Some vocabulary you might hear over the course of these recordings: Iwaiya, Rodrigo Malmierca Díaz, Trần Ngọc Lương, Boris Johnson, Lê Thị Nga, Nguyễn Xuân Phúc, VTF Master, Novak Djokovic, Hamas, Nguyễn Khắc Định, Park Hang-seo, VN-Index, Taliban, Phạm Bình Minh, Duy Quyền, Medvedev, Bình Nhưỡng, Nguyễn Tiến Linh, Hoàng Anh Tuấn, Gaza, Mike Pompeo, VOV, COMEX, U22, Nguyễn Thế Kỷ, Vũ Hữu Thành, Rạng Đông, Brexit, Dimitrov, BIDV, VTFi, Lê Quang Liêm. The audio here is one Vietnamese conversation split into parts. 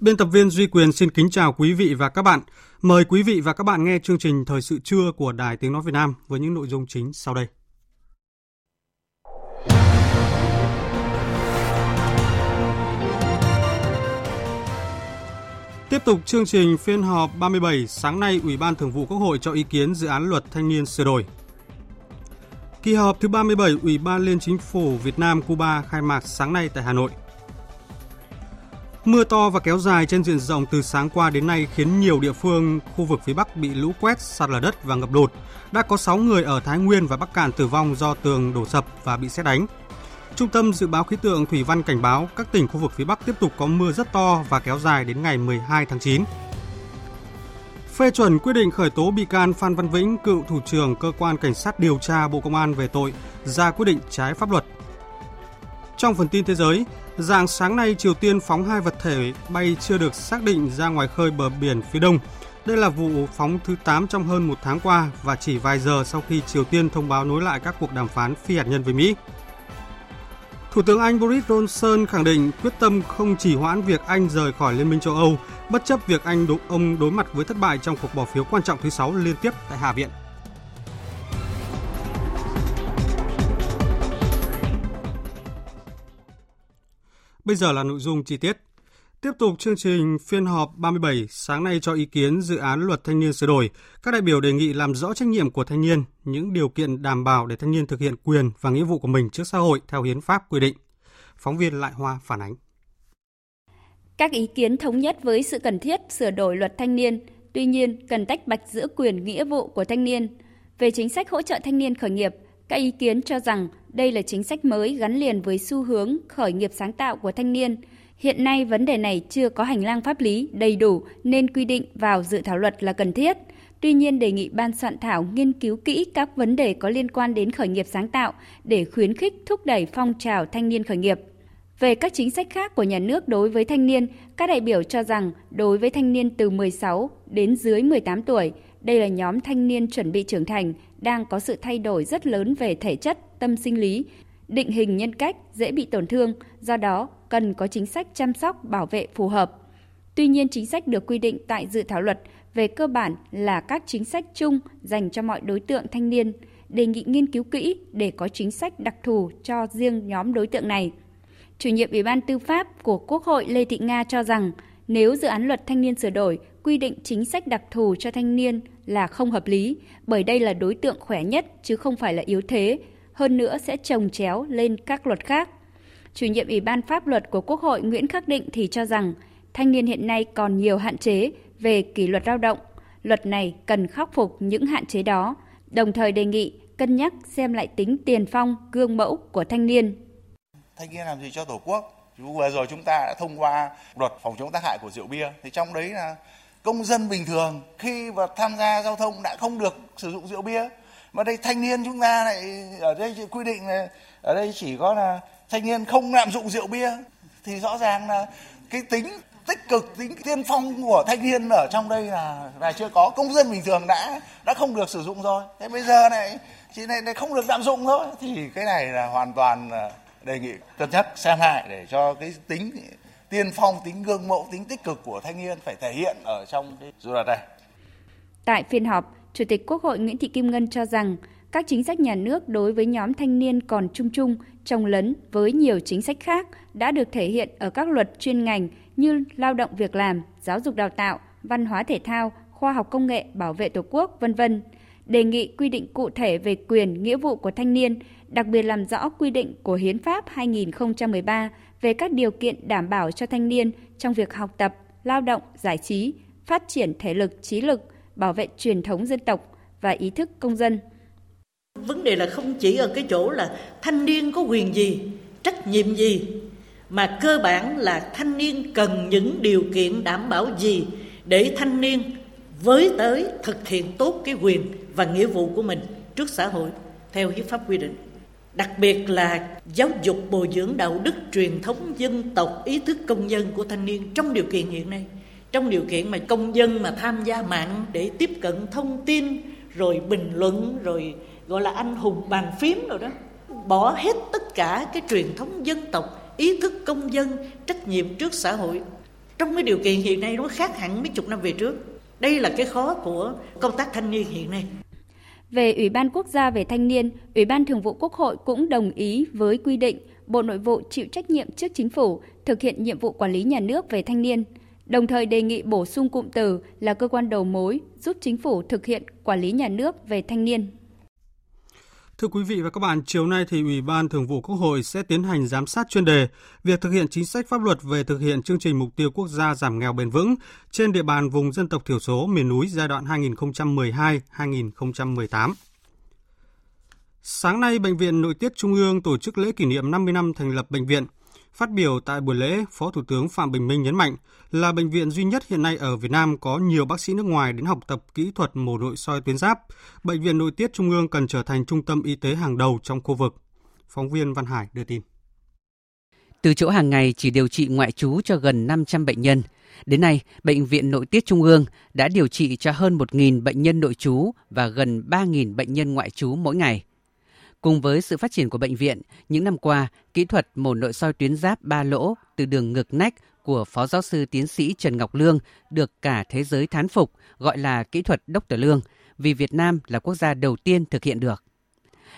Biên tập viên Duy Quyền xin kính chào quý vị và các bạn. Mời quý vị và các bạn nghe chương trình Thời sự trưa của Đài Tiếng Nói Việt Nam với những nội dung chính sau đây. Tiếp tục chương trình phiên họp 37, sáng nay Ủy ban Thường vụ Quốc hội cho ý kiến dự án luật thanh niên sửa đổi. Kỳ họp thứ 37 Ủy ban Liên Chính phủ Việt Nam-Cuba khai mạc sáng nay tại Hà Nội. Mưa to và kéo dài trên diện rộng từ sáng qua đến nay khiến nhiều địa phương khu vực phía Bắc bị lũ quét, sạt lở đất và ngập lụt. Đã có 6 người ở Thái Nguyên và Bắc Kạn tử vong do tường đổ sập và bị sét đánh. Trung tâm Dự báo Khí tượng Thủy văn cảnh báo các tỉnh khu vực phía Bắc tiếp tục có mưa rất to và kéo dài đến ngày 12 tháng 9. Phê chuẩn quyết định khởi tố bị can Phan Văn Vĩnh, cựu thủ trưởng Cơ quan Cảnh sát điều tra Bộ Công an về tội ra quyết định trái pháp luật. Trong phần tin thế giới, rạng sáng nay Triều Tiên phóng hai vật thể bay chưa được xác định ra ngoài khơi bờ biển phía đông. Đây là vụ phóng thứ 8 trong hơn một tháng qua và chỉ vài giờ sau khi Triều Tiên thông báo nối lại các cuộc đàm phán phi hạt nhân với Mỹ. Thủ tướng Anh Boris Johnson khẳng định quyết tâm không chỉ hoãn việc Anh rời khỏi Liên minh châu Âu, bất chấp việc ông đối mặt với thất bại trong cuộc bỏ phiếu quan trọng thứ 6 liên tiếp tại Hạ viện. Bây giờ là nội dung chi tiết. Tiếp tục chương trình phiên họp 37 sáng nay cho ý kiến dự án luật thanh niên sửa đổi. Các đại biểu đề nghị làm rõ trách nhiệm của thanh niên, những điều kiện đảm bảo để thanh niên thực hiện quyền và nghĩa vụ của mình trước xã hội theo hiến pháp quy định. Phóng viên Lại Hoa phản ánh. Các ý kiến thống nhất với sự cần thiết sửa đổi luật thanh niên, tuy nhiên cần tách bạch giữa quyền nghĩa vụ của thanh niên. Về chính sách hỗ trợ thanh niên khởi nghiệp, các ý kiến cho rằng đây là chính sách mới gắn liền với xu hướng khởi nghiệp sáng tạo của thanh niên. Hiện nay vấn đề này chưa có hành lang pháp lý đầy đủ nên quy định vào dự thảo luật là cần thiết. Tuy nhiên đề nghị ban soạn thảo nghiên cứu kỹ các vấn đề có liên quan đến khởi nghiệp sáng tạo để khuyến khích thúc đẩy phong trào thanh niên khởi nghiệp. Về các chính sách khác của nhà nước đối với thanh niên, các đại biểu cho rằng đối với thanh niên từ 16 đến dưới 18 tuổi, đây là nhóm thanh niên chuẩn bị trưởng thành, đang có sự thay đổi rất lớn về thể chất, tâm sinh lý, định hình nhân cách, dễ bị tổn thương, do đó cần có chính sách chăm sóc, bảo vệ phù hợp. Tuy nhiên, chính sách được quy định tại dự thảo luật về cơ bản là các chính sách chung dành cho mọi đối tượng thanh niên, đề nghị nghiên cứu kỹ để có chính sách đặc thù cho riêng nhóm đối tượng này. Chủ nhiệm Ủy ban Tư pháp của Quốc hội Lê Thị Nga cho rằng, nếu dự án luật thanh niên sửa đổi quy định chính sách đặc thù cho thanh niên là không hợp lý, bởi đây là đối tượng khỏe nhất chứ không phải là yếu thế, hơn nữa sẽ chồng chéo lên các luật khác. Chủ nhiệm Ủy ban Pháp luật của Quốc hội Nguyễn Khắc Định thì cho rằng, thanh niên hiện nay còn nhiều hạn chế về kỷ luật lao động, luật này cần khắc phục những hạn chế đó, đồng thời đề nghị cân nhắc xem lại tính tiền phong, gương mẫu của thanh niên. Thanh niên làm gì cho Tổ quốc? Vừa rồi chúng ta đã thông qua luật phòng chống tác hại của rượu bia, thì trong đấy là công dân bình thường khi mà tham gia giao thông đã không được sử dụng rượu bia, mà đây thanh niên chúng ta lại ở đây quy định là ở đây chỉ có là thanh niên không lạm dụng rượu bia, thì rõ ràng là cái tính tích cực, tính tiên phong của thanh niên ở trong đây là chưa có. Công dân bình thường đã không được sử dụng rồi, thế bây giờ này chị này không được lạm dụng thôi, thì cái này là hoàn toàn đề nghị cân nhắc xem lại để cho cái tính tiên phong, tính gương mẫu, tính tích cực của thanh niên phải thể hiện ở trong cái dự luật này. Tại phiên họp, Chủ tịch Quốc hội Nguyễn Thị Kim Ngân cho rằng các chính sách nhà nước đối với nhóm thanh niên còn chung chung, chồng lấn với nhiều chính sách khác đã được thể hiện ở các luật chuyên ngành như lao động việc làm, giáo dục đào tạo, văn hóa thể thao, khoa học công nghệ, bảo vệ Tổ quốc, v.v. Đề nghị quy định cụ thể về quyền, nghĩa vụ của thanh niên đặc biệt làm rõ quy định của Hiến pháp 2013 về các điều kiện đảm bảo cho thanh niên trong việc học tập, lao động, giải trí, phát triển thể lực, trí lực, bảo vệ truyền thống dân tộc và ý thức công dân. Vấn đề là không chỉ ở cái chỗ là thanh niên có quyền gì, trách nhiệm gì, mà cơ bản là thanh niên cần những điều kiện đảm bảo gì để thanh niên với tới thực hiện tốt cái quyền và nghĩa vụ của mình trước xã hội theo hiến pháp quy định. Đặc biệt là giáo dục bồi dưỡng đạo đức truyền thống dân tộc, ý thức công dân của thanh niên trong điều kiện hiện nay, trong điều kiện mà công dân mà tham gia mạng để tiếp cận thông tin, rồi bình luận, rồi gọi là anh hùng bàn phím rồi đó. Bỏ hết tất cả cái truyền thống dân tộc, ý thức công dân, trách nhiệm trước xã hội. Trong cái điều kiện hiện nay nó khác hẳn mấy chục năm về trước. Đây là cái khó của công tác thanh niên hiện nay. Về Ủy ban Quốc gia về Thanh niên, Ủy ban Thường vụ Quốc hội cũng đồng ý với quy định Bộ Nội vụ chịu trách nhiệm trước Chính phủ thực hiện nhiệm vụ quản lý nhà nước về thanh niên, đồng thời đề nghị bổ sung cụm từ là cơ quan đầu mối giúp Chính phủ thực hiện quản lý nhà nước về thanh niên. Thưa quý vị và các bạn, chiều nay thì Ủy ban Thường vụ Quốc hội sẽ tiến hành giám sát chuyên đề việc thực hiện chính sách pháp luật về thực hiện chương trình mục tiêu quốc gia giảm nghèo bền vững trên địa bàn vùng dân tộc thiểu số miền núi giai đoạn 2012-2018. Sáng nay, Bệnh viện Nội tiết Trung ương tổ chức lễ kỷ niệm 50 năm thành lập bệnh viện. Phát biểu tại buổi lễ, Phó Thủ tướng Phạm Bình Minh nhấn mạnh là bệnh viện duy nhất hiện nay ở Việt Nam có nhiều bác sĩ nước ngoài đến học tập kỹ thuật mổ nội soi tuyến giáp. Bệnh viện Nội tiết Trung ương cần trở thành trung tâm y tế hàng đầu trong khu vực. Phóng viên Văn Hải đưa tin. Từ chỗ hàng ngày chỉ điều trị ngoại trú cho gần 500 bệnh nhân, đến nay Bệnh viện Nội tiết Trung ương đã điều trị cho hơn 1.000 bệnh nhân nội trú và gần 3.000 bệnh nhân ngoại trú mỗi ngày. Cùng với sự phát triển của bệnh viện, những năm qua, kỹ thuật mổ nội soi tuyến giáp ba lỗ từ đường ngực nách của Phó Giáo sư Tiến sĩ Trần Ngọc Lương được cả thế giới thán phục, gọi là kỹ thuật Dr. Lương, vì Việt Nam là quốc gia đầu tiên thực hiện được.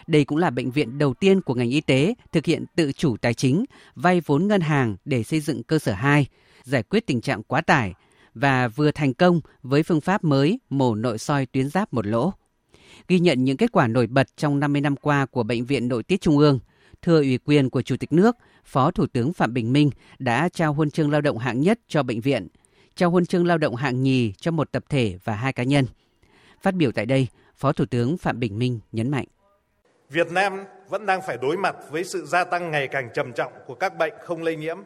Đây cũng là bệnh viện đầu tiên của ngành y tế thực hiện tự chủ tài chính, vay vốn ngân hàng để xây dựng cơ sở 2, giải quyết tình trạng quá tải và vừa thành công với phương pháp mới mổ nội soi tuyến giáp một lỗ. Ghi nhận những kết quả nổi bật trong 50 năm qua của Bệnh viện Nội tiết Trung ương, thừa ủy quyền của Chủ tịch nước, Phó Thủ tướng Phạm Bình Minh đã trao huân chương lao động hạng nhất cho bệnh viện, trao huân chương lao động hạng nhì cho một tập thể và 2 cá nhân. Phát biểu tại đây, Phó Thủ tướng Phạm Bình Minh nhấn mạnh. Việt Nam vẫn đang phải đối mặt với sự gia tăng ngày càng trầm trọng của các bệnh không lây nhiễm,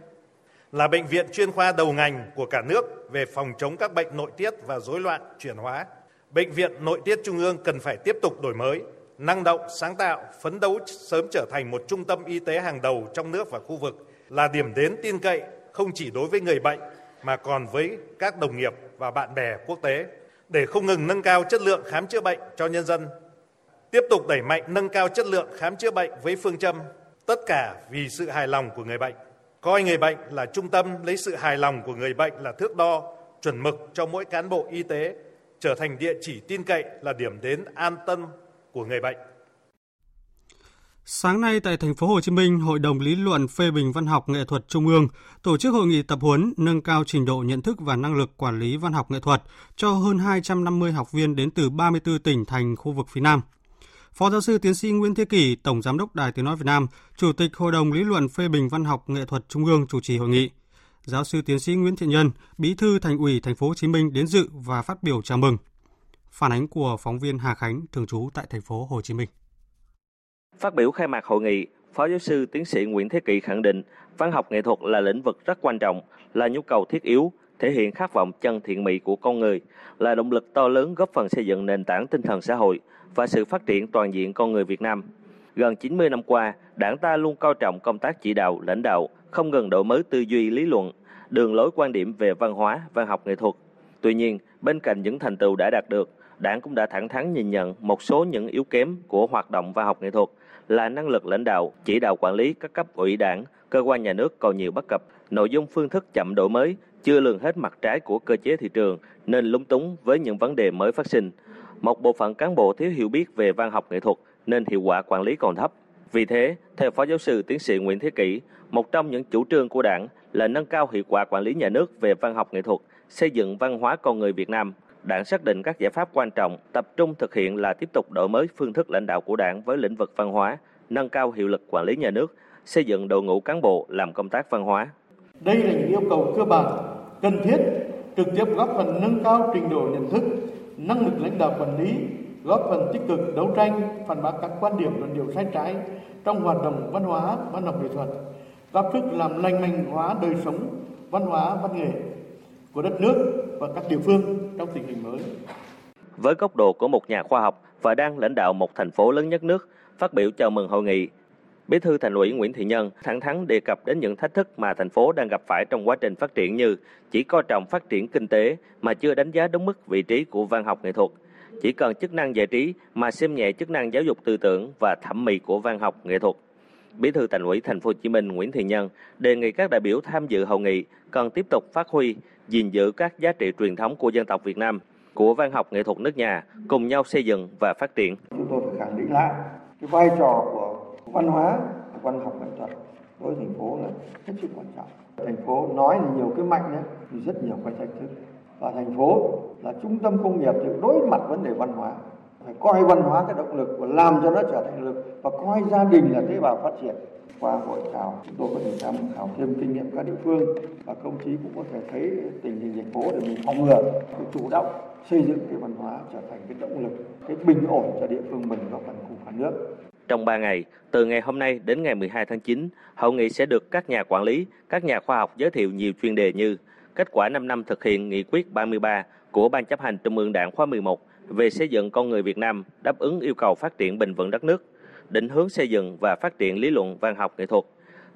là bệnh viện chuyên khoa đầu ngành của cả nước về phòng chống các bệnh nội tiết và rối loạn chuyển hóa. Bệnh viện Nội tiết Trung ương cần phải tiếp tục đổi mới, năng động, sáng tạo, phấn đấu sớm trở thành một trung tâm y tế hàng đầu trong nước và khu vực, là điểm đến tin cậy không chỉ đối với người bệnh mà còn với các đồng nghiệp và bạn bè quốc tế, để không ngừng nâng cao chất lượng khám chữa bệnh cho nhân dân. Tiếp tục đẩy mạnh nâng cao chất lượng khám chữa bệnh với phương châm tất cả vì sự hài lòng của người bệnh. Coi người bệnh là trung tâm, lấy sự hài lòng của người bệnh là thước đo, chuẩn mực cho mỗi cán bộ y tế, trở thành địa chỉ tin cậy, là điểm đến an tâm của người bệnh. Sáng nay tại thành phố Hồ Chí Minh, Hội đồng lý luận phê bình văn học nghệ thuật Trung ương tổ chức hội nghị tập huấn nâng cao trình độ nhận thức và năng lực quản lý văn học nghệ thuật cho hơn 250 học viên đến từ 34 tỉnh thành khu vực phía Nam. Phó giáo sư tiến sĩ Nguyễn Thế Kỷ, Tổng giám đốc Đài Tiếng nói Việt Nam, Chủ tịch Hội đồng lý luận phê bình văn học nghệ thuật Trung ương chủ trì hội nghị. Giáo sư tiến sĩ Nguyễn Thiện Nhân, Bí thư Thành ủy Thành phố Hồ Chí Minh đến dự và phát biểu chào mừng. Phản ánh của phóng viên Hà Khánh thường trú tại Thành phố Hồ Chí Minh. Phát biểu khai mạc hội nghị, Phó giáo sư tiến sĩ Nguyễn Thế Kỷ khẳng định văn học nghệ thuật là lĩnh vực rất quan trọng, là nhu cầu thiết yếu, thể hiện khát vọng chân thiện mỹ của con người, là động lực to lớn góp phần xây dựng nền tảng tinh thần xã hội và sự phát triển toàn diện con người Việt Nam. Gần 90 năm qua, Đảng ta luôn coi trọng công tác chỉ đạo, lãnh đạo, không ngừng đổi mới tư duy lý luận, đường lối quan điểm về văn hóa, văn học nghệ thuật. Tuy nhiên, bên cạnh những thành tựu đã đạt được, Đảng cũng đã thẳng thắn nhìn nhận một số những yếu kém của hoạt động văn học nghệ thuật là năng lực lãnh đạo, chỉ đạo quản lý các cấp ủy Đảng, cơ quan nhà nước còn nhiều bất cập, nội dung phương thức chậm đổi mới, chưa lường hết mặt trái của cơ chế thị trường nên lúng túng với những vấn đề mới phát sinh. Một bộ phận cán bộ thiếu hiểu biết về văn học nghệ thuật nên hiệu quả quản lý còn thấp. Vì thế, theo Phó giáo sư tiến sĩ Nguyễn Thế Kỷ, một trong những chủ trương của Đảng là nâng cao hiệu quả quản lý nhà nước về văn học nghệ thuật, xây dựng văn hóa con người Việt Nam. Đảng xác định các giải pháp quan trọng tập trung thực hiện là tiếp tục đổi mới phương thức lãnh đạo của Đảng với lĩnh vực văn hóa, nâng cao hiệu lực quản lý nhà nước, xây dựng đội ngũ cán bộ làm công tác văn hóa. Đây là những yêu cầu cơ bản, cần thiết, trực tiếp góp phần nâng cao trình độ nhận thức, năng lực lãnh đạo quản lý, góp phần tích cực đấu tranh, phản bác các quan điểm luận điệu sai trái trong hoạt động văn hóa, văn học nghệ thuật, góp sức làm lành mạnh hóa đời sống, văn hóa, văn nghệ của đất nước và các địa phương trong tình hình mới. Với góc độ của một nhà khoa học và đang lãnh đạo một thành phố lớn nhất nước, phát biểu chào mừng hội nghị, Bí thư Thành ủy Nguyễn Thiện Nhân thẳng thắn đề cập đến những thách thức mà thành phố đang gặp phải trong quá trình phát triển như chỉ coi trọng phát triển kinh tế mà chưa đánh giá đúng mức vị trí của văn học nghệ thuật, chỉ cần chức năng giải trí mà xem nhẹ chức năng giáo dục tư tưởng và thẩm mỹ của văn học nghệ thuật. Bí thư Thành ủy Thành phố Hồ Chí Minh Nguyễn Thiện Nhân đề nghị các đại biểu tham dự hội nghị cần tiếp tục phát huy, gìn giữ các giá trị truyền thống của dân tộc Việt Nam, của văn học nghệ thuật nước nhà, cùng nhau xây dựng và phát triển. Chúng tôi phải khẳng định lại cái vai trò của văn hóa, văn học nghệ thuật đối với thành phố là hết sức quan trọng. Thành phố nói nhiều cái mạnh đấy thì rất nhiều cái thách thức, và thành phố là trung tâm công nghiệp thì đối mặt vấn đề văn hóa, phải coi văn hóa cái động lực và làm cho nó trở thành lực, và coi gia đình là tế bào phát triển. Qua hội thảo chúng tôi có thể tham khảo thêm kinh nghiệm các địa phương, và công chí cũng có thể thấy tình hình thành phố để mình phòng ngừa, chủ động xây dựng cái văn hóa trở thành cái động lực, cái bình ổn cho địa phương mình và phần cùng cả nước. Trong 3 ngày, từ ngày hôm nay đến ngày 12 tháng 9, hội nghị sẽ được các nhà quản lý, các nhà khoa học giới thiệu nhiều chuyên đề như kết quả 5 năm thực hiện nghị quyết 33 của Ban Chấp hành Trung ương Đảng khóa 11 về xây dựng con người Việt Nam đáp ứng yêu cầu phát triển bền vững đất nước, định hướng xây dựng và phát triển lý luận văn học nghệ thuật,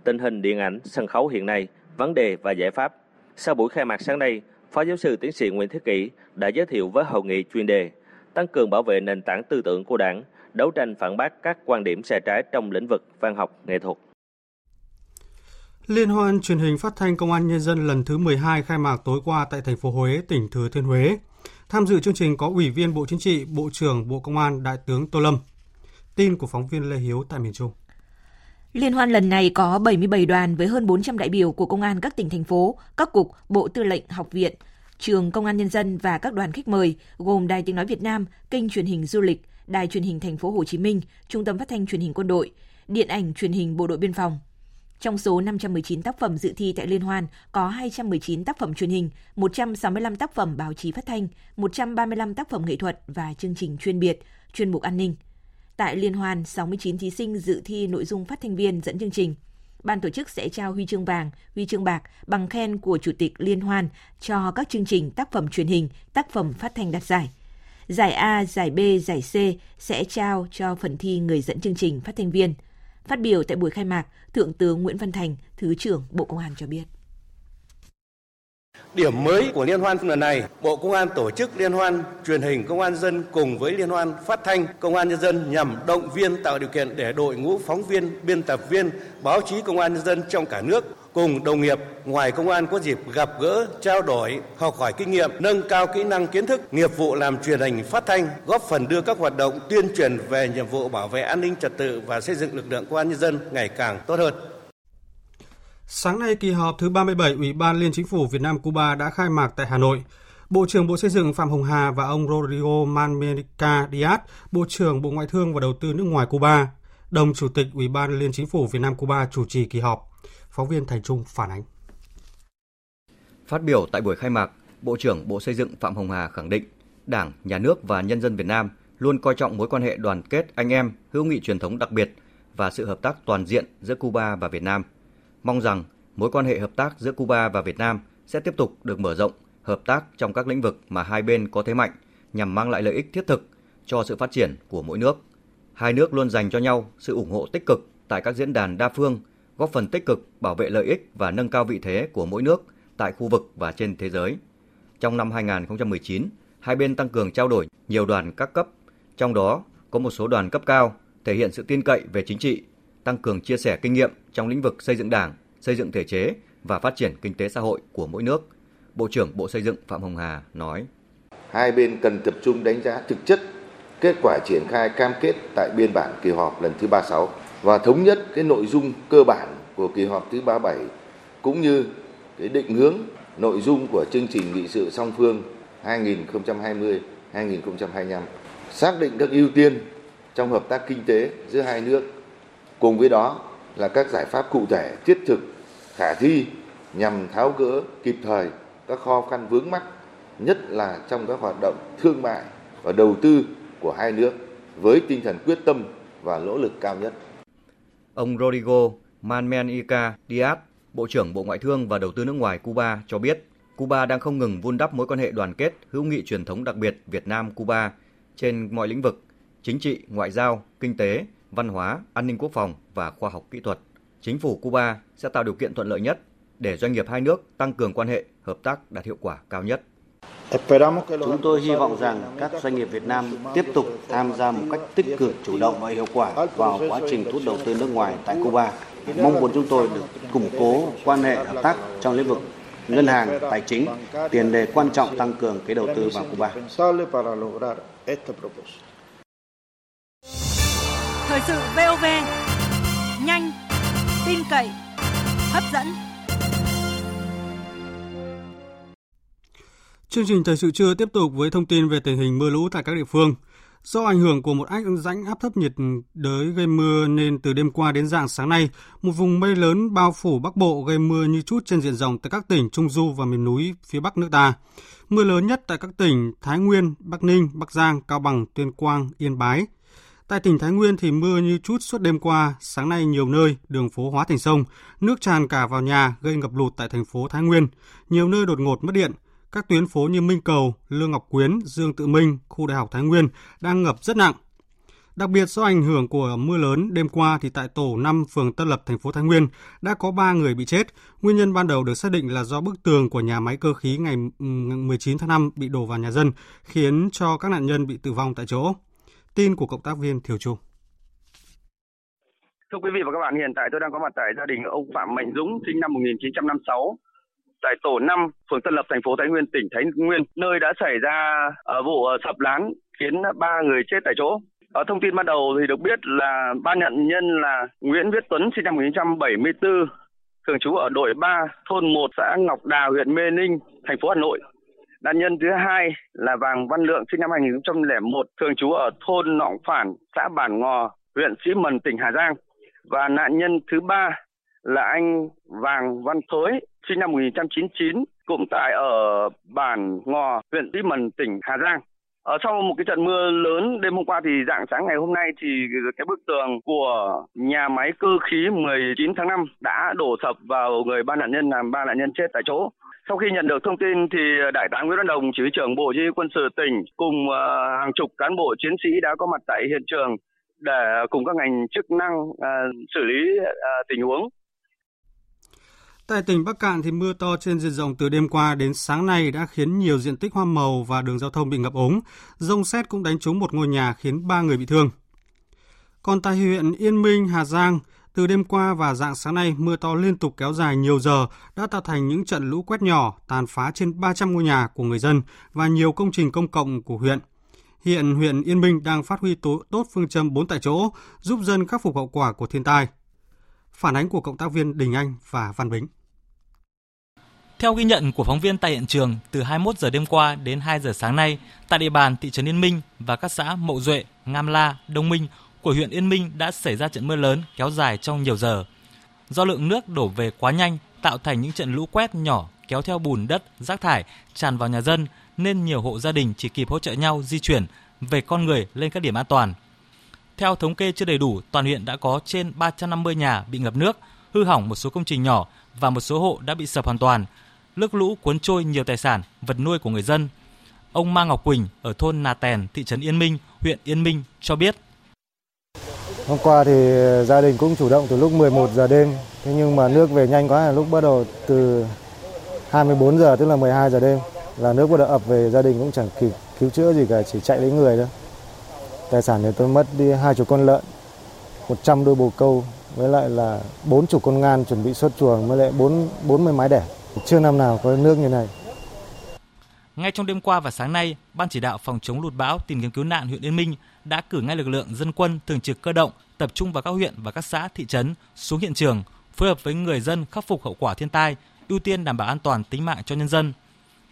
tình hình điện ảnh, sân khấu hiện nay, vấn đề và giải pháp. Sau buổi khai mạc sáng nay, Phó Giáo sư Tiến sĩ Nguyễn Thế Kỷ đã giới thiệu với hội nghị chuyên đề tăng cường bảo vệ nền tảng tư tưởng của Đảng, đấu tranh phản bác các quan điểm sai trái trong lĩnh vực văn học nghệ thuật. Liên hoan truyền hình phát thanh Công an Nhân dân lần thứ 12 khai mạc tối qua tại thành phố Huế, tỉnh Thừa Thiên Huế. Tham dự chương trình có Ủy viên Bộ Chính trị, Bộ trưởng Bộ Công an Đại tướng Tô Lâm. Tin của phóng viên Lê Hiếu tại miền Trung. Liên hoan lần này có 77 đoàn với hơn 400 đại biểu của công an các tỉnh, thành phố, các cục, bộ tư lệnh, học viện, trường Công an Nhân dân và các đoàn khách mời gồm Đài Tiếng nói Việt Nam, kênh truyền hình du lịch, Đài truyền hình Thành phố Hồ Chí Minh, Trung tâm phát thanh truyền hình quân đội, Điện ảnh truyền hình Bộ đội Biên phòng. Trong số 519 tác phẩm dự thi tại liên hoan có 219 tác phẩm truyền hình, 165 tác phẩm báo chí phát thanh, 135 tác phẩm nghệ thuật và chương trình chuyên biệt, chuyên mục an ninh. Tại liên hoan, 69 thí sinh dự thi nội dung phát thanh viên dẫn chương trình. Ban tổ chức sẽ trao huy chương vàng, huy chương bạc, bằng khen của Chủ tịch Liên hoan cho các chương trình tác phẩm truyền hình, tác phẩm phát thanh đạt giải. Giải A, giải B, giải C sẽ trao cho phần thi người dẫn chương trình, phát thanh viên. Phát biểu tại buổi khai mạc, Thượng tướng Nguyễn Văn Thành, Thứ trưởng Bộ Công an cho biết. Điểm mới của liên hoan lần này, Bộ Công an tổ chức liên hoan truyền hình Công an Nhân dân cùng với liên hoan phát thanh Công an Nhân dân nhằm động viên, tạo điều kiện để đội ngũ phóng viên, biên tập viên, báo chí Công an Nhân dân trong cả nước cùng đồng nghiệp ngoài công an có dịp gặp gỡ, trao đổi, học hỏi kinh nghiệm, nâng cao kỹ năng kiến thức, nghiệp vụ làm truyền hình phát thanh, góp phần đưa các hoạt động tuyên truyền về nhiệm vụ bảo vệ an ninh trật tự và xây dựng lực lượng Công an Nhân dân ngày càng tốt hơn. Sáng nay, kỳ họp thứ 37 Ủy ban Liên Chính phủ Việt Nam-Cuba đã khai mạc tại Hà Nội. Bộ trưởng Bộ Xây dựng Phạm Hồng Hà và ông Rodrigo Malmierca Díaz, Bộ trưởng Bộ Ngoại thương và Đầu tư nước ngoài Cuba, đồng Chủ tịch Ủy ban Liên Chính phủ Việt Nam-Cuba chủ trì kỳ họp. Phóng viên Thành Trung phản ánh. Phát biểu tại buổi khai mạc, Bộ trưởng Bộ Xây dựng Phạm Hồng Hà khẳng định Đảng, Nhà nước và nhân dân Việt Nam luôn coi trọng mối quan hệ đoàn kết anh em, hữu nghị truyền thống đặc biệt và sự hợp tác toàn diện giữa Cuba và Việt Nam. Mong rằng mối quan hệ hợp tác giữa Cuba và Việt Nam sẽ tiếp tục được mở rộng, hợp tác trong các lĩnh vực mà hai bên có thế mạnh nhằm mang lại lợi ích thiết thực cho sự phát triển của mỗi nước. Hai nước luôn dành cho nhau sự ủng hộ tích cực tại các diễn đàn đa phương, góp phần tích cực bảo vệ lợi ích và nâng cao vị thế của mỗi nước tại khu vực và trên thế giới. Trong năm 2019, hai bên tăng cường trao đổi nhiều đoàn các cấp, trong đó có một số đoàn cấp cao thể hiện sự tin cậy về chính trị, tăng cường chia sẻ kinh nghiệm trong lĩnh vực xây dựng Đảng, xây dựng thể chế và phát triển kinh tế xã hội của mỗi nước. Bộ trưởng Bộ Xây dựng Phạm Hồng Hà nói: Hai bên cần tập trung đánh giá thực chất kết quả triển khai cam kết tại biên bản kỳ họp lần thứ 36 và thống nhất cái nội dung cơ bản của kỳ họp thứ 37 cũng như cái định hướng nội dung của chương trình nghị sự song phương 2020-2025, xác định các ưu tiên trong hợp tác kinh tế giữa hai nước, Cùng với đó là các giải pháp cụ thể, thiết thực, khả thi nhằm tháo gỡ kịp thời các khó khăn vướng mắc, nhất là trong các hoạt động thương mại và đầu tư của hai nước với tinh thần quyết tâm và nỗ lực cao nhất. Ông Rodrigo Malmierca Díaz, Bộ trưởng Bộ Ngoại thương và Đầu tư nước ngoài Cuba cho biết, Cuba đang không ngừng vun đắp mối quan hệ đoàn kết, hữu nghị truyền thống đặc biệt Việt Nam-Cuba trên mọi lĩnh vực: chính trị, ngoại giao, kinh tế, văn hóa, an ninh quốc phòng và khoa học kỹ thuật. Chính phủ Cuba sẽ tạo điều kiện thuận lợi nhất để doanh nghiệp hai nước tăng cường quan hệ, hợp tác đạt hiệu quả cao nhất. Chúng tôi hy vọng rằng các doanh nghiệp Việt Nam tiếp tục tham gia một cách tích cực, chủ động và hiệu quả vào quá trình thu hút đầu tư nước ngoài tại Cuba. Mong muốn chúng tôi được củng cố quan hệ hợp tác trong lĩnh vực ngân hàng, tài chính, tiền đề quan trọng tăng cường đầu tư vào Cuba. Thời sự VOV, nhanh, tin cậy, hấp dẫn. Chương trình thời sự trưa tiếp tục với thông tin về tình hình mưa lũ tại các địa phương. Do ảnh hưởng của một rãnh áp thấp nhiệt đới gây mưa nên từ đêm qua đến rạng sáng nay, một vùng mây lớn bao phủ Bắc Bộ gây mưa như trút trên diện rộng tại các tỉnh Trung Du và miền núi phía Bắc nước ta. Mưa lớn nhất tại các tỉnh Thái Nguyên, Bắc Ninh, Bắc Giang, Cao Bằng, Tuyên Quang, Yên Bái. Tại tỉnh Thái Nguyên thì mưa như trút suốt đêm qua, sáng nay nhiều nơi đường phố hóa thành sông, nước tràn cả vào nhà gây ngập lụt tại thành phố Thái Nguyên. Nhiều nơi đột ngột mất điện. Các tuyến phố như Minh Cầu, Lương Ngọc Quyến, Dương Tự Minh, khu Đại học Thái Nguyên đang ngập rất nặng. Đặc biệt do ảnh hưởng của mưa lớn đêm qua thì tại tổ 5 phường Tân Lập, thành phố Thái Nguyên đã có 3 người bị chết. Nguyên nhân ban đầu được xác định là do bức tường của nhà máy cơ khí ngày 19 tháng 5 bị đổ vào nhà dân, khiến cho các nạn nhân bị tử vong tại chỗ. Tin của cộng tác viên Thiều Trung. Thưa quý vị và các bạn, hiện tại tôi đang có mặt tại gia đình ông Phạm Mạnh Dũng, sinh năm 1956. Tại tổ 5, phường Tân Lập, thành phố Thái Nguyên, tỉnh Thái Nguyên, nơi đã xảy ra vụ sập lán khiến 3 người chết tại chỗ. Ở thông tin ban đầu thì được biết là ba nạn nhân là Nguyễn Viết Tuấn, sinh năm 1974, thường trú ở đội 3, thôn 1, xã Ngọc Đà, huyện Mê Linh, thành phố Hà Nội. Nạn nhân thứ hai là Vàng Văn Lượng, sinh năm 2001, thường trú ở thôn Nọng Phản, xã Bản Ngò, huyện Sĩ Mần, tỉnh Hà Giang. Và nạn nhân thứ ba là anh Vàng Văn Thới, sinh năm 1999, cũng tại ở Bản Ngò, huyện Sĩ Mần, tỉnh Hà Giang. Sau một cái trận mưa lớn đêm hôm qua thì rạng sáng ngày hôm nay thì cái bức tường của nhà máy cơ khí 19 tháng 5 đã đổ sập vào người ba nạn nhân, làm 3 nạn nhân chết tại chỗ. Sau khi nhận được thông tin thì Đại tá Nguyễn Văn Đồng, Chỉ huy trưởng Bộ Chỉ huy Quân sự tỉnh cùng hàng chục cán bộ chiến sĩ đã có mặt tại hiện trường để cùng các ngành chức năng xử lý tình huống. Tại tỉnh Bắc Kạn thì mưa to trên diện rộng từ đêm qua đến sáng nay đã khiến nhiều diện tích hoa màu và đường giao thông bị ngập úng. Dông sét cũng đánh trúng một ngôi nhà khiến 3 người bị thương. Còn tại huyện Yên Minh, Hà Giang, từ đêm qua và rạng sáng nay, mưa to liên tục kéo dài nhiều giờ đã tạo thành những trận lũ quét nhỏ, tàn phá trên 300 ngôi nhà của người dân và nhiều công trình công cộng của huyện. Hiện huyện Yên Minh đang phát huy tốt phương châm 4 tại chỗ, giúp dân khắc phục hậu quả của thiên tai. Phản ánh của cộng tác viên Đình Anh và Văn Bính. Theo ghi nhận của phóng viên tại hiện trường, từ 21 giờ đêm qua đến 2 giờ sáng nay, tại địa bàn thị trấn Yên Minh và các xã Mậu Duệ, Ngam La, Đông Minh của huyện Yên Minh đã xảy ra trận mưa lớn kéo dài trong nhiều giờ. Do lượng nước đổ về quá nhanh tạo thành những trận lũ quét nhỏ kéo theo bùn đất, rác thải tràn vào nhà dân nên nhiều hộ gia đình chỉ kịp hỗ trợ nhau di chuyển về con người lên các điểm an toàn. Theo thống kê chưa đầy đủ, toàn huyện đã có trên 350 nhà bị ngập nước, hư hỏng một số công trình nhỏ và một số hộ đã bị sập hoàn toàn. Nước lũ cuốn trôi nhiều tài sản, vật nuôi của người dân. Ông Ma Ngọc Quỳnh ở thôn Nà Tèn, thị trấn Yên Minh, huyện Yên Minh cho biết. Hôm qua thì gia đình cũng chủ động từ lúc 11 giờ đêm, thế nhưng mà nước về nhanh quá, lúc bắt đầu từ 24 giờ tức là 12 giờ đêm là nước bắt đầu ập về, gia đình cũng chẳng kịp cứu chữa gì cả, chỉ chạy lấy người thôi. Tài sản thì tôi mất đi 20 con lợn, 100 đôi bồ câu với lại là 40 con ngan chuẩn bị xuất chuồng với lại 40 mái đẻ. Chưa năm nào có nước như này. Ngay trong đêm qua và sáng nay, Ban chỉ đạo phòng chống lụt bão tìm kiếm cứu nạn huyện Yên Minh đã cử ngay lực lượng dân quân thường trực cơ động tập trung vào các huyện và các xã thị trấn xuống hiện trường, phối hợp với người dân khắc phục hậu quả thiên tai, ưu tiên đảm bảo an toàn tính mạng cho nhân dân.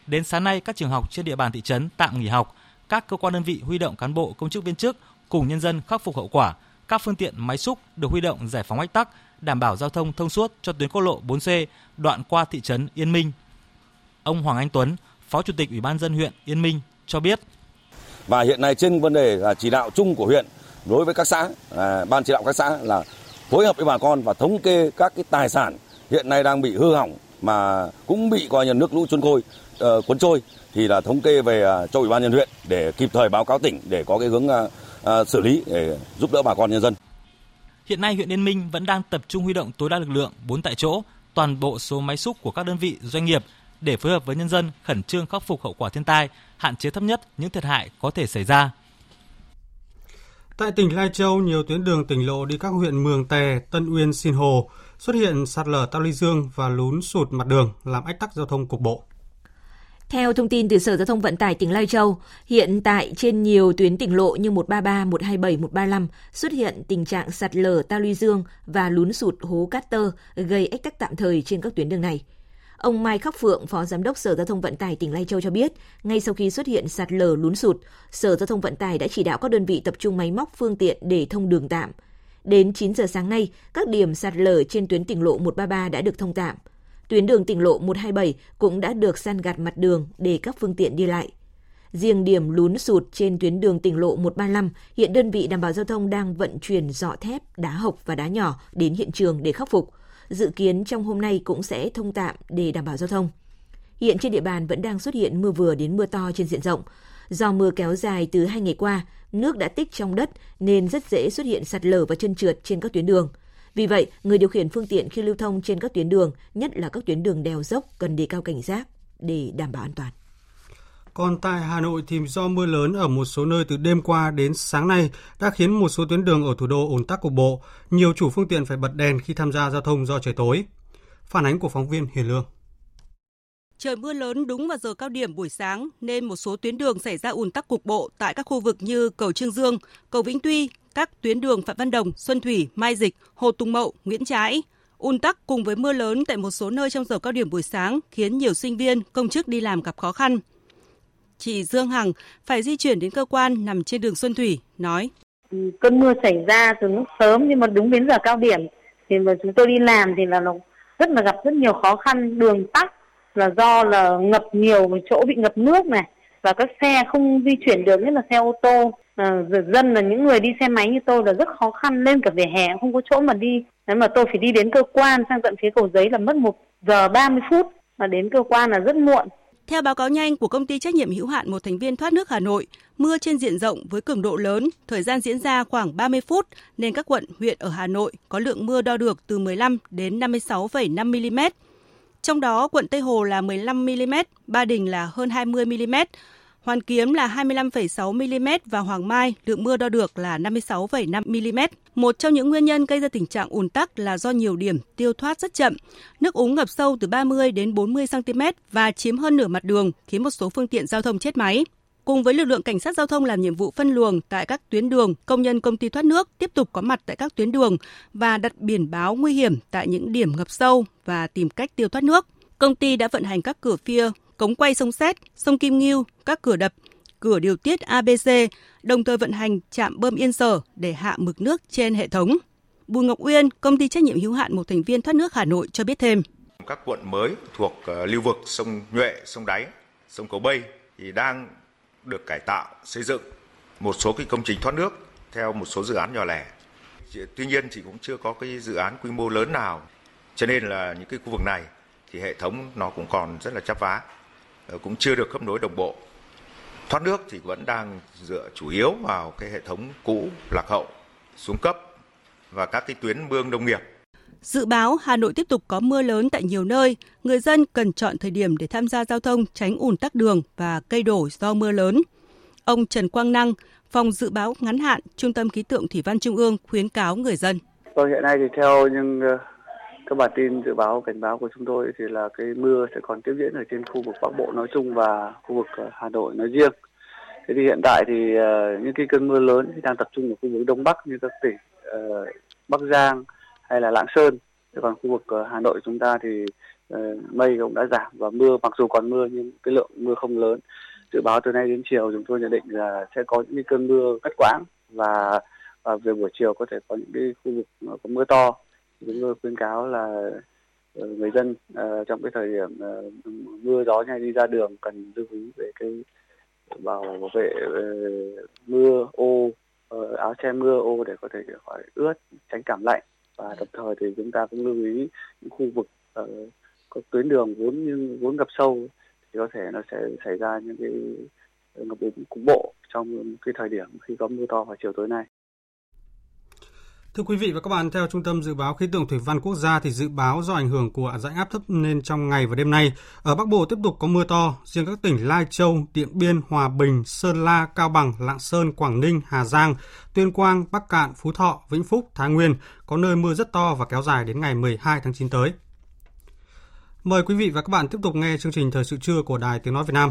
Đến sáng nay, các trường học trên địa bàn thị trấn tạm nghỉ học, các cơ quan đơn vị huy động cán bộ, công chức viên chức cùng nhân dân khắc phục hậu quả, các phương tiện máy xúc được huy động giải phóng ách tắc, đảm bảo giao thông thông suốt cho tuyến quốc lộ 4C đoạn qua thị trấn Yên Minh. Ông Hoàng Anh Tuấn, Phó Chủ tịch Ủy ban nhân dân huyện Yên Minh cho biết. Và hiện nay trên vấn đề là chỉ đạo chung của huyện đối với các xã, ban chỉ đạo các xã là phối hợp với bà con và thống kê các cái tài sản hiện nay đang bị hư hỏng mà cũng bị nước lũ cuốn trôi thì là thống kê về cho Ủy ban nhân huyện để kịp thời báo cáo tỉnh để có cái hướng xử lý để giúp đỡ bà con nhân dân. Hiện nay huyện Yên Minh vẫn đang tập trung huy động tối đa lực lượng 4 tại chỗ, toàn bộ số máy xúc của các đơn vị doanh nghiệp để phối hợp với nhân dân khẩn trương khắc phục hậu quả thiên tai, hạn chế thấp nhất những thiệt hại có thể xảy ra. Tại tỉnh Lai Châu, nhiều tuyến đường tỉnh lộ đi các huyện Mường Tè, Tân Uyên, Sinh Hồ xuất hiện sạt lở ta luy dương và lún sụt mặt đường làm ách tắc giao thông cục bộ. Theo thông tin từ Sở Giao thông Vận tải tỉnh Lai Châu, hiện tại trên nhiều tuyến tỉnh lộ như 133, 127, 135 xuất hiện tình trạng sạt lở ta luy dương và lún sụt hố cát tơ gây ách tắc tạm thời trên các tuyến đường này. Ông Mai Khắc Phượng, Phó Giám đốc Sở Giao thông Vận tải tỉnh Lai Châu cho biết, ngay sau khi xuất hiện sạt lở lún sụt, Sở Giao thông Vận tải đã chỉ đạo các đơn vị tập trung máy móc phương tiện để thông đường tạm. Đến 9 giờ sáng nay, các điểm sạt lở trên tuyến tỉnh lộ 133 đã được thông tạm. Tuyến đường tỉnh lộ 127 cũng đã được san gạt mặt đường để các phương tiện đi lại. Riêng điểm lún sụt trên tuyến đường tỉnh lộ 135, hiện đơn vị đảm bảo giao thông đang vận chuyển giỏ thép, đá hộc và đá nhỏ đến hiện trường để khắc phục. Dự kiến trong hôm nay cũng sẽ thông tạm để đảm bảo giao thông. Hiện trên địa bàn vẫn đang xuất hiện mưa vừa đến mưa to trên diện rộng. Do mưa kéo dài từ 2 ngày qua, nước đã tích trong đất nên rất dễ xuất hiện sạt lở và trơn trượt trên các tuyến đường. Vì vậy, người điều khiển phương tiện khi lưu thông trên các tuyến đường, nhất là các tuyến đường đèo dốc cần đề cao cảnh giác để đảm bảo an toàn. Còn tại Hà Nội thì do mưa lớn ở một số nơi từ đêm qua đến sáng nay đã khiến một số tuyến đường ở thủ đô ùn tắc cục bộ, nhiều chủ phương tiện phải bật đèn khi tham gia giao thông do trời tối. Phản ánh của phóng viên Hiền Lương. Trời mưa lớn đúng vào giờ cao điểm buổi sáng nên một số tuyến đường xảy ra ùn tắc cục bộ tại các khu vực như cầu Trương Dương, cầu Vĩnh Tuy, các tuyến đường Phạm Văn Đồng, Xuân Thủy, Mai Dịch, Hồ Tùng Mậu, Nguyễn Trãi. Ùn tắc cùng với mưa lớn tại một số nơi trong giờ cao điểm buổi sáng khiến nhiều sinh viên, công chức đi làm gặp khó khăn. Chị Dương Hằng phải di chuyển đến cơ quan nằm trên đường Xuân Thủy, nói. Cơn mưa xảy ra từ lúc sớm nhưng mà đúng đến giờ cao điểm thì mà chúng tôi đi làm thì là nó rất là gặp rất nhiều khó khăn, đường tắc là do là ngập nhiều chỗ bị ngập nước này và các xe không di chuyển được, nhất là xe ô tô. Dân là những người đi xe máy như tôi là rất khó khăn, lên cả vỉa hè không có chỗ mà đi. Nếu mà tôi phải đi đến cơ quan sang tận phía Cầu Giấy là mất 1 giờ 30 phút mà đến cơ quan là rất muộn. Theo báo cáo nhanh của công ty trách nhiệm hữu hạn một thành viên thoát nước Hà Nội, mưa trên diện rộng với cường độ lớn, thời gian diễn ra khoảng 30 phút nên các quận, huyện ở Hà Nội có lượng mưa đo được từ 15 đến 56,5 mm. Trong đó quận Tây Hồ là 15 mm, Ba Đình là hơn 20 mm, Hoàn Kiếm là 25,6 mm và Hoàng Mai lượng mưa đo được là 56,5 mm. Một trong những nguyên nhân gây ra tình trạng ùn tắc là do nhiều điểm tiêu thoát rất chậm. Nước úng ngập sâu từ 30 đến 40 cm và chiếm hơn nửa mặt đường khiến một số phương tiện giao thông chết máy. Cùng với lực lượng cảnh sát giao thông làm nhiệm vụ phân luồng tại các tuyến đường, công nhân công ty thoát nước tiếp tục có mặt tại các tuyến đường và đặt biển báo nguy hiểm tại những điểm ngập sâu và tìm cách tiêu thoát nước. Công ty đã vận hành các cửa phia, cống quay sông Sét, sông Kim Ngưu, các cửa đập, cửa điều tiết ABC, đồng thời vận hành trạm bơm Yên Sở để hạ mực nước trên hệ thống. Bùi Ngọc Uyên, công ty trách nhiệm hữu hạn một thành viên thoát nước Hà Nội cho biết thêm. Các quận mới thuộc lưu vực sông Nhuệ, sông Đáy, sông Cầu Bây thì đang được cải tạo, xây dựng một số cái công trình thoát nước theo một số dự án nhỏ lẻ. Tuy nhiên thì cũng chưa có cái dự án quy mô lớn nào, cho nên là những cái khu vực này thì hệ thống nó cũng còn rất là chắp vá, cũng chưa được khớp nối đồng bộ. Thoát nước thì vẫn đang dựa chủ yếu vào cái hệ thống cũ, lạc hậu, xuống cấp và các cái tuyến mương nông nghiệp. Dự báo Hà Nội tiếp tục có mưa lớn tại nhiều nơi, người dân cần chọn thời điểm để tham gia giao thông tránh ùn tắc đường và cây đổ do mưa lớn. Ông Trần Quang Năng, Phòng Dự báo Ngắn hạn, Trung tâm Khí tượng Thủy văn Trung ương khuyến cáo người dân. Hiện nay thì theo những các bản tin dự báo cảnh báo của chúng tôi thì là cái mưa sẽ còn tiếp diễn ở trên khu vực Bắc Bộ nói chung và khu vực Hà Nội nói riêng. Thế thì hiện tại thì những cái cơn mưa lớn thì đang tập trung ở khu vực Đông Bắc như các tỉnh Bắc Giang hay là Lạng Sơn. Thế còn khu vực Hà Nội chúng ta thì mây cũng đã giảm và mưa, mặc dù còn mưa nhưng cái lượng mưa không lớn. Dự báo từ nay đến chiều chúng tôi nhận định là sẽ có những cơn mưa cắt quãng và về buổi chiều có thể có những cái khu vực nó có mưa to. Chúng tôi khuyến cáo là người dân trong cái thời điểm mưa gió này đi ra đường cần lưu ý về cái bảo vệ mưa, ô, áo che mưa, ô để có thể khỏi ướt, tránh cảm lạnh. Và đồng thời thì chúng ta cũng lưu ý những khu vực có tuyến đường vốn ngập sâu thì có thể nó sẽ xảy ra những cái ngập úng cục bộ trong cái thời điểm khi có mưa to vào chiều tối nay. Thưa quý vị và các bạn, theo Trung tâm Dự báo Khí tượng Thủy văn Quốc gia thì dự báo do ảnh hưởng của rãnh áp thấp nên trong ngày và đêm nay ở Bắc Bộ tiếp tục có mưa to, riêng các tỉnh Lai Châu, Điện Biên, Hòa Bình, Sơn La, Cao Bằng, Lạng Sơn, Quảng Ninh, Hà Giang, Tuyên Quang, Bắc Kạn, Phú Thọ, Vĩnh Phúc, Thái Nguyên có nơi mưa rất to và kéo dài đến ngày 12 tháng 9 tới. Mời quý vị và các bạn tiếp tục nghe chương trình Thời sự trưa của Đài Tiếng Nói Việt Nam.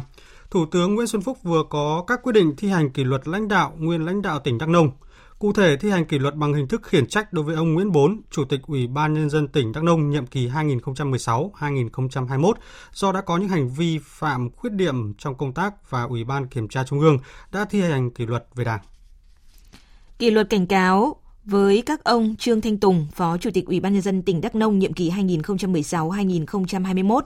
Thủ tướng Nguyễn Xuân Phúc vừa có các quyết định thi hành kỷ luật lãnh đạo, nguyên lãnh đạo tỉnh Đắk Nông. Cụ thể thi hành kỷ luật bằng hình thức khiển trách đối với ông Nguyễn Bốn, Chủ tịch Ủy ban Nhân dân tỉnh Đắk Nông nhiệm kỳ 2016-2021 do đã có những hành vi phạm khuyết điểm trong công tác và Ủy ban Kiểm tra Trung ương đã thi hành kỷ luật về Đảng. Kỷ luật cảnh cáo với các ông Trương Thanh Tùng, Phó Chủ tịch Ủy ban Nhân dân tỉnh Đắk Nông nhiệm kỳ 2016-2021,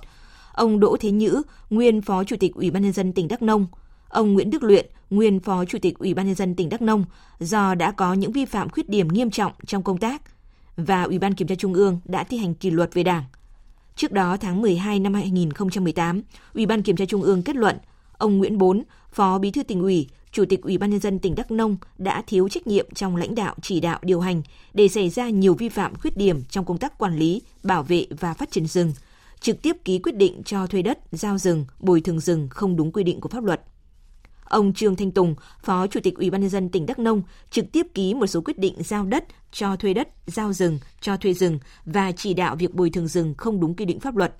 ông Đỗ Thế Nhữ, nguyên Phó Chủ tịch Ủy ban Nhân dân tỉnh Đắk Nông, ông Nguyễn Đức Luyện, nguyên Phó Chủ tịch Ủy ban Nhân dân tỉnh Đắk Nông do đã có những vi phạm khuyết điểm nghiêm trọng trong công tác và Ủy ban Kiểm tra Trung ương đã thi hành kỷ luật về Đảng. Trước đó tháng 12 năm 2018, Ủy ban Kiểm tra Trung ương kết luận ông Nguyễn Bốn, Phó Bí thư Tỉnh ủy, Chủ tịch Ủy ban Nhân dân tỉnh Đắk Nông đã thiếu trách nhiệm trong lãnh đạo, chỉ đạo, điều hành để xảy ra nhiều vi phạm khuyết điểm trong công tác quản lý, bảo vệ và phát triển rừng, trực tiếp ký quyết định cho thuê đất, giao rừng, bồi thường rừng không đúng quy định của pháp luật. Ông Trương Thanh Tùng, Phó Chủ tịch Ủy ban Nhân dân tỉnh Đắk Nông, trực tiếp ký một số quyết định giao đất, cho thuê đất, giao rừng, cho thuê rừng và chỉ đạo việc bồi thường rừng không đúng quy định pháp luật.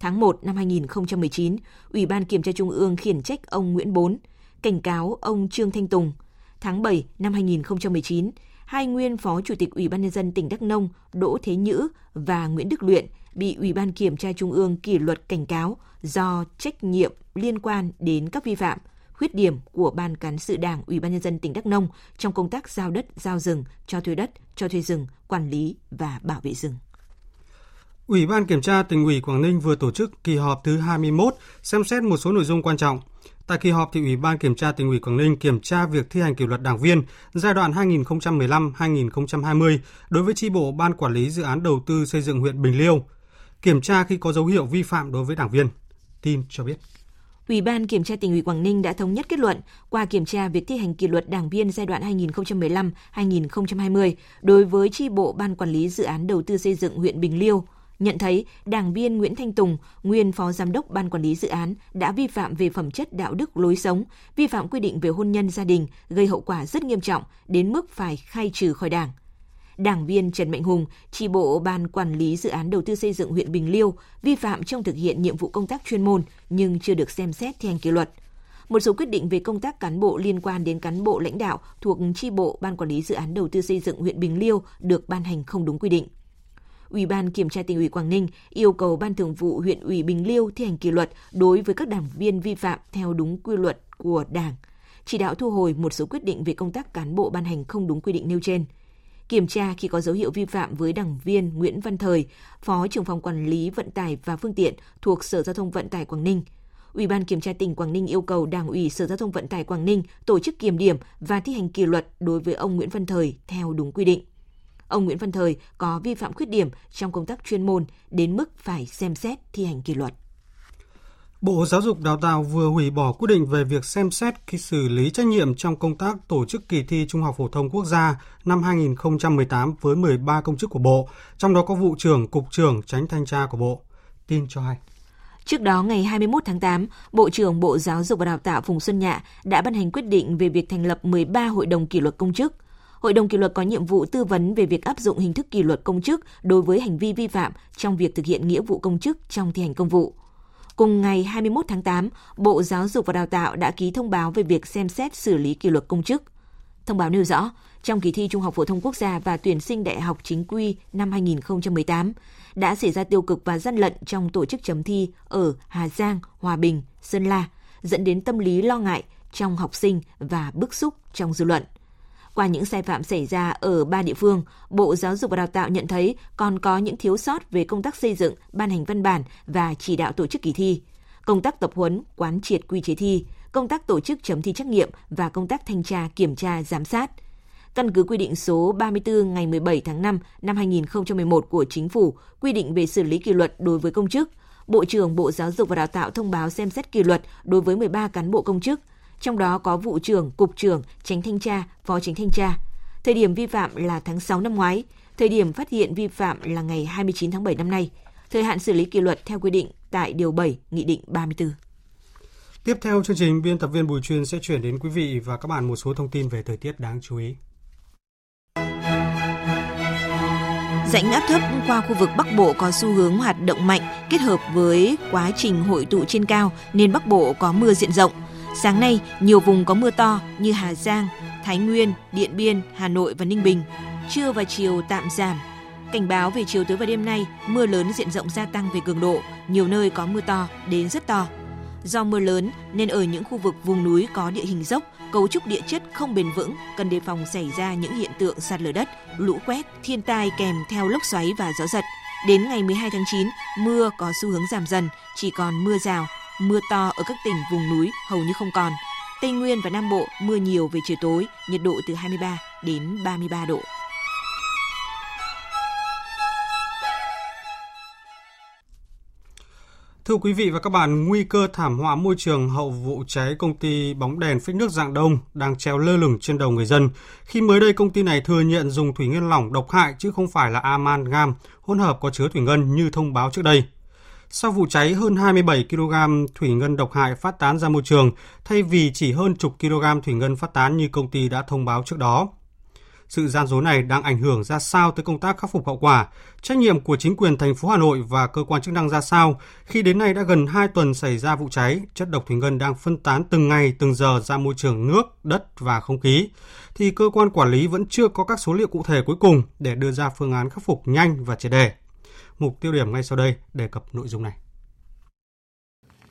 Tháng 1 năm 2019, Ủy ban Kiểm tra Trung ương khiển trách ông Nguyễn Bốn, cảnh cáo ông Trương Thanh Tùng. Tháng 7 năm 2019, hai nguyên Phó Chủ tịch Ủy ban Nhân dân tỉnh Đắk Nông Đỗ Thế Nhữ và Nguyễn Đức Luyện bị Ủy ban Kiểm tra Trung ương kỷ luật cảnh cáo do trách nhiệm liên quan đến các vi phạm, khuyết điểm của Ban Cán sự Đảng Ủy ban Nhân dân tỉnh Đắk Nông trong công tác giao đất, giao rừng, cho thuê đất, cho thuê rừng, quản lý và bảo vệ rừng. Ủy ban Kiểm tra Tỉnh ủy Quảng Ninh vừa tổ chức kỳ họp thứ 21 xem xét một số nội dung quan trọng. Tại kỳ họp thì Ủy ban Kiểm tra Tỉnh ủy Quảng Ninh kiểm tra việc thi hành kỷ luật đảng viên giai đoạn 2015-2020 đối với chi bộ Ban Quản lý dự án đầu tư xây dựng huyện Bình Liêu, kiểm tra khi có dấu hiệu vi phạm đối với đảng viên. Tin cho biết Ủy ban Kiểm tra Tỉnh ủy Quảng Ninh đã thống nhất kết luận qua kiểm tra việc thi hành kỷ luật đảng viên giai đoạn 2015-2020 đối với chi bộ Ban Quản lý dự án đầu tư xây dựng huyện Bình Liêu, nhận thấy đảng viên Nguyễn Thanh Tùng, nguyên Phó Giám đốc Ban Quản lý dự án đã vi phạm về phẩm chất đạo đức lối sống, vi phạm quy định về hôn nhân gia đình gây hậu quả rất nghiêm trọng đến mức phải khai trừ khỏi đảng. Đảng viên Trần Mạnh Hùng, chi bộ Ban Quản lý dự án đầu tư xây dựng huyện Bình Liêu, vi phạm trong thực hiện nhiệm vụ công tác chuyên môn nhưng chưa được xem xét thi hành kỷ luật. Một số quyết định về công tác cán bộ liên quan đến cán bộ lãnh đạo thuộc chi bộ Ban Quản lý dự án đầu tư xây dựng huyện Bình Liêu được ban hành không đúng quy định. Ủy ban Kiểm tra Tỉnh ủy Quảng Ninh yêu cầu Ban Thường vụ huyện ủy Bình Liêu thi hành kỷ luật đối với các đảng viên vi phạm theo đúng quy luật của Đảng, chỉ đạo thu hồi một số quyết định về công tác cán bộ ban hành không đúng quy định nêu trên. Kiểm tra khi có dấu hiệu vi phạm với đảng viên Nguyễn Văn Thời, Phó trưởng phòng quản lý vận tải và phương tiện thuộc Sở Giao thông Vận tải Quảng Ninh. Ủy ban Kiểm tra Tỉnh Quảng Ninh yêu cầu Đảng ủy Sở Giao thông Vận tải Quảng Ninh tổ chức kiểm điểm và thi hành kỷ luật đối với ông Nguyễn Văn Thời theo đúng quy định. Ông Nguyễn Văn Thời có vi phạm khuyết điểm trong công tác chuyên môn đến mức phải xem xét thi hành kỷ luật. Bộ Giáo dục Đào tạo vừa hủy bỏ quyết định về việc xem xét khi xử lý trách nhiệm trong công tác tổ chức kỳ thi Trung học Phổ thông Quốc gia năm 2018 với 13 công chức của Bộ, trong đó có vụ trưởng, cục trưởng, tránh thanh tra của Bộ. Tin cho hay. Trước đó, ngày 21 tháng 8, Bộ trưởng Bộ Giáo dục và Đào tạo Phùng Xuân Nhạ đã ban hành quyết định về việc thành lập 13 hội đồng kỷ luật công chức. Hội đồng kỷ luật có nhiệm vụ tư vấn về việc áp dụng hình thức kỷ luật công chức đối với hành vi vi phạm trong việc thực hiện nghĩa vụ công chức trong thi hành công vụ. Cùng ngày 21 tháng 8, Bộ Giáo dục và Đào tạo đã ký thông báo về việc xem xét xử lý kỷ luật công chức. Thông báo nêu rõ, trong kỳ thi Trung học Phổ thông Quốc gia và tuyển sinh đại học chính quy năm 2018, đã xảy ra tiêu cực và gian lận trong tổ chức chấm thi ở Hà Giang, Hòa Bình, Sơn La, dẫn đến tâm lý lo ngại trong học sinh và bức xúc trong dư luận. Qua những sai phạm xảy ra ở 3 địa phương, Bộ Giáo dục và Đào tạo nhận thấy còn có những thiếu sót về công tác xây dựng, ban hành văn bản và chỉ đạo tổ chức kỳ thi, công tác tập huấn, quán triệt quy chế thi, công tác tổ chức chấm thi trắc nghiệm và công tác thanh tra, kiểm tra, giám sát. Căn cứ quy định số 34 ngày 17 tháng 5 năm 2011 của Chính phủ quy định về xử lý kỷ luật đối với công chức, Bộ trưởng Bộ Giáo dục và Đào tạo thông báo xem xét kỷ luật đối với 13 cán bộ công chức, trong đó có vụ trưởng, cục trưởng, chánh thanh tra, phó chánh thanh tra. Thời điểm vi phạm là tháng 6 năm ngoái, thời điểm phát hiện vi phạm là ngày 29 tháng 7 năm nay. Thời hạn xử lý kỷ luật theo quy định tại Điều 7, Nghị định 34. Tiếp theo chương trình, biên tập viên Bùi Chuyên sẽ chuyển đến quý vị và các bạn một số thông tin về thời tiết đáng chú ý. Rãnh áp thấp qua khu vực Bắc Bộ có xu hướng hoạt động mạnh, kết hợp với quá trình hội tụ trên cao nên Bắc Bộ có mưa diện rộng. Sáng nay, nhiều vùng có mưa to như Hà Giang, Thái Nguyên, Điện Biên, Hà Nội và Ninh Bình. Trưa và chiều tạm giảm. Cảnh báo về chiều tối và đêm nay, mưa lớn diện rộng gia tăng về cường độ, nhiều nơi có mưa to đến rất to. Do mưa lớn nên ở những khu vực vùng núi có địa hình dốc, cấu trúc địa chất không bền vững, cần đề phòng xảy ra những hiện tượng sạt lở đất, lũ quét, thiên tai kèm theo lốc xoáy và gió giật. Đến ngày 12 tháng 9, mưa có xu hướng giảm dần, chỉ còn mưa rào, mưa to ở các tỉnh vùng núi hầu như không còn. Tây Nguyên và Nam Bộ mưa nhiều về chiều tối, nhiệt độ từ 23 đến 33 độ. Thưa quý vị và các bạn, nguy cơ thảm họa môi trường hậu vụ cháy công ty bóng đèn phích nước Rạng Đông đang treo lơ lửng trên đầu người dân khi mới đây công ty này thừa nhận dùng thủy ngân lỏng độc hại chứ không phải là amalgam hỗn hợp có chứa thủy ngân như thông báo trước đây. Sau vụ cháy, hơn 27 kg thủy ngân độc hại phát tán ra môi trường thay vì chỉ hơn chục kg thủy ngân phát tán như công ty đã thông báo trước đó. Sự gian dối này đang ảnh hưởng ra sao tới công tác khắc phục hậu quả, trách nhiệm của chính quyền thành phố Hà Nội và cơ quan chức năng ra sao khi đến nay đã gần 2 tuần xảy ra vụ cháy, chất độc thủy ngân đang phân tán từng ngày từng giờ ra môi trường nước, đất và không khí, thì cơ quan quản lý vẫn chưa có các số liệu cụ thể cuối cùng để đưa ra phương án khắc phục nhanh và triệt để. Mục tiêu điểm ngay sau đây đề cập nội dung này.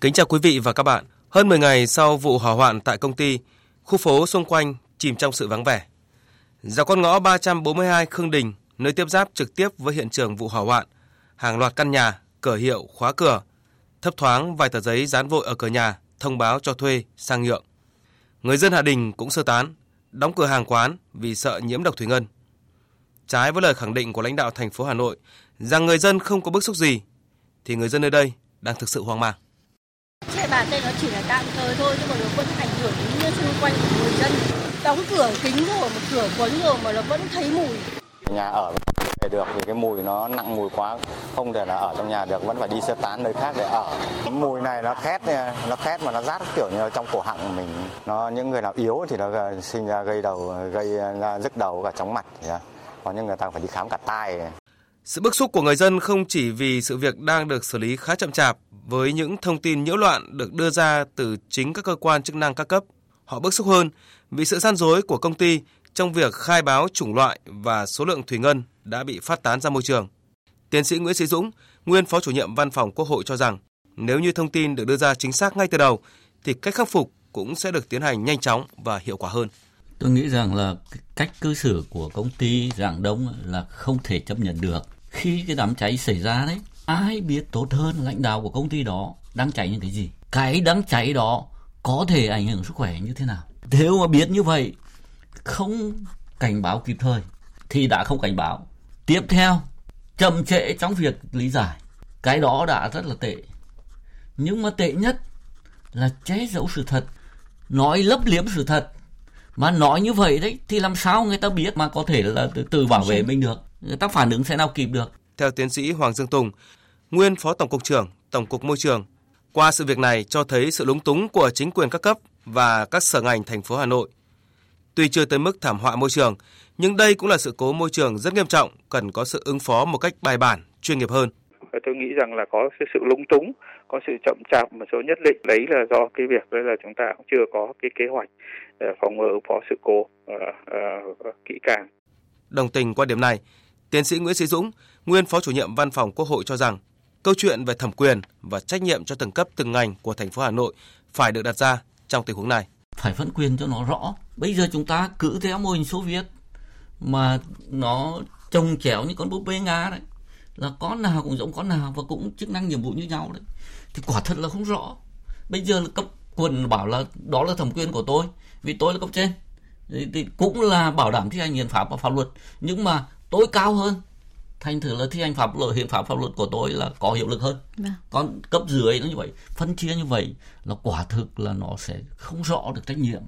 Kính chào quý vị và các bạn. Hơn 10 ngày sau vụ hỏa hoạn tại công ty, khu phố xung quanh chìm trong sự vắng vẻ. Dọc con ngõ 342 Khương Đình, nơi tiếp giáp trực tiếp với hiện trường vụ hỏa hoạn, hàng loạt căn nhà, cửa hiệu khóa cửa, thấp thoáng vài tờ giấy dán vội ở cửa nhà thông báo cho thuê, sang nhượng. Người dân Hạ Đình cũng sơ tán, đóng cửa hàng quán vì sợ nhiễm độc thủy ngân. Trái với lời khẳng định của lãnh đạo thành phố Hà Nội rằng người dân không có bức xúc gì, thì người dân nơi đây đang thực sự hoang mang. Trên bàn tay nó chỉ là tạm thời thôi, nhưng mà nó vẫn ảnh hưởng đến xung quanh của người dân. Đóng cửa kính rồi, một cửa quấn rồi mà nó vẫn thấy mùi. Nhà ở không thể được vì cái mùi nó nặng mùi quá, không thể là ở trong nhà được, vẫn phải đi sơ tán nơi khác để ở. Mùi này nó khét mà nó rát kiểu như trong cổ họng của mình. Những người nào yếu thì nó sinh ra gây ra nhức đầu cả chóng mặt. Có những người ta phải đi khám cả tai. Sự bức xúc của người dân không chỉ vì sự việc đang được xử lý khá chậm chạp với những thông tin nhiễu loạn được đưa ra từ chính các cơ quan chức năng các cấp. Họ bức xúc hơn vì sự gian dối của công ty trong việc khai báo chủng loại và số lượng thủy ngân đã bị phát tán ra môi trường. Tiến sĩ Nguyễn Thế Dũng, nguyên Phó Chủ nhiệm Văn phòng Quốc hội cho rằng nếu như thông tin được đưa ra chính xác ngay từ đầu thì cách khắc phục cũng sẽ được tiến hành nhanh chóng và hiệu quả hơn. Tôi nghĩ rằng là cách cư xử của công ty Rạng Đông là không thể chấp nhận được. Khi cái đám cháy xảy ra đấy, ai biết tốt hơn lãnh đạo của công ty đó đang cháy những cái gì? Cái đám cháy đó có thể ảnh hưởng sức khỏe như thế nào? Nếu mà biết như vậy, không cảnh báo kịp thời thì đã không cảnh báo. Tiếp theo, chậm trễ trong việc lý giải. Cái đó đã rất là tệ. Nhưng mà tệ nhất là che giấu sự thật, nói lấp liếm sự thật. Mà nói như vậy đấy thì làm sao người ta biết mà có thể là tự bảo vệ mình được, người ta phản ứng sẽ nào kịp được. Theo tiến sĩ Hoàng Dương Tùng, nguyên Phó Tổng cục trưởng Tổng cục Môi trường, qua sự việc này cho thấy sự lúng túng của chính quyền các cấp và các sở ngành thành phố Hà Nội. Tuy chưa tới mức thảm họa môi trường, nhưng đây cũng là sự cố môi trường rất nghiêm trọng, cần có sự ứng phó một cách bài bản, chuyên nghiệp hơn. Tôi nghĩ rằng là có sự lúng túng, có sự chậm chạp một số nhất định, đấy là do cái việc đấy là chúng ta cũng chưa có cái kế hoạch phòng ngừa ứng phó sự cố kỹ càng. Đồng tình quan điểm này, tiến sĩ Nguyễn Sĩ Dũng, nguyên Phó Chủ nhiệm Văn phòng Quốc hội cho rằng câu chuyện về thẩm quyền và trách nhiệm cho từng cấp từng ngành của thành phố Hà Nội phải được đặt ra trong tình huống này. Phải phân quyền cho nó rõ, Bây giờ chúng ta cứ theo mô hình Xô Viết mà nó trông chéo như con búp bê Nga đấy, là con nào cũng giống con nào và cũng chức năng nhiệm vụ như nhau đấy, thì quả thật là không rõ. Bây giờ là cấp quận bảo là đó là thẩm quyền của tôi vì tôi là cấp trên, thì cũng là bảo đảm thi hành hiến pháp và pháp luật, nhưng mà tôi cao hơn, thành thử là thi hành pháp luật, hiến pháp, pháp luật của tôi là có hiệu lực hơn. Còn cấp dưới nó như vậy, phân chia như vậy là quả thực là nó sẽ không rõ được trách nhiệm.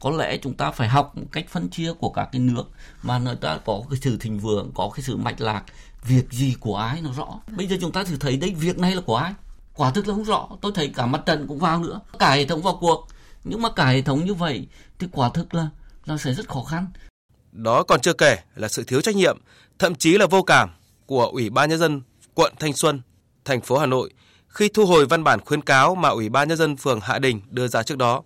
Có lẽ chúng ta phải học một cách phân chia của các cái nước mà người ta có cái sự thịnh vượng, có cái sự mạch lạc, việc gì của ai nó rõ. Bây giờ chúng ta thử thấy đấy, việc này là của ai quả thực là không rõ. Tôi thấy cả mặt trận cũng vào nữa, cả hệ thống vào cuộc, nhưng mà cả hệ thống như vậy thì quả thực là nó sẽ rất khó khăn. Đó còn chưa kể là sự thiếu trách nhiệm, thậm chí là vô cảm của Ủy ban Nhân dân quận Thanh Xuân, thành phố Hà Nội khi thu hồi văn bản khuyến cáo mà Ủy ban Nhân dân phường Hạ Đình đưa ra trước đó,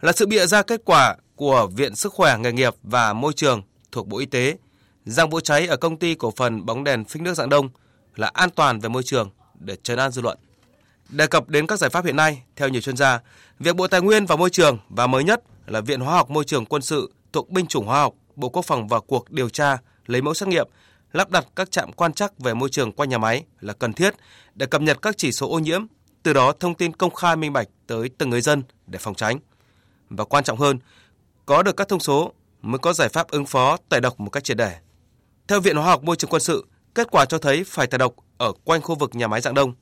là sự bịa ra kết quả của Viện Sức khỏe Nghề nghiệp và Môi trường thuộc Bộ Y tế rằng vụ cháy ở công ty cổ phần bóng đèn phích nước Rạng Đông là an toàn về môi trường để trấn an dư luận. Đề cập đến các giải pháp hiện nay, theo nhiều chuyên gia, việc Bộ Tài nguyên và Môi trường và mới nhất là Viện Hóa học Môi trường Quân sự thuộc Binh chủng Hóa học, Bộ Quốc phòng vào cuộc điều tra, lấy mẫu xét nghiệm, lắp đặt các trạm quan trắc về môi trường quanh nhà máy là cần thiết để cập nhật các chỉ số ô nhiễm, từ đó thông tin công khai minh bạch tới từng người dân để phòng tránh. Và quan trọng hơn, có được các thông số mới có giải pháp ứng phó tẩy độc một cách triệt để. Theo Viện Hóa học Môi trường Quân sự, kết quả cho thấy phải tẩy độc ở quanh khu vực nhà máy Rạng Đông.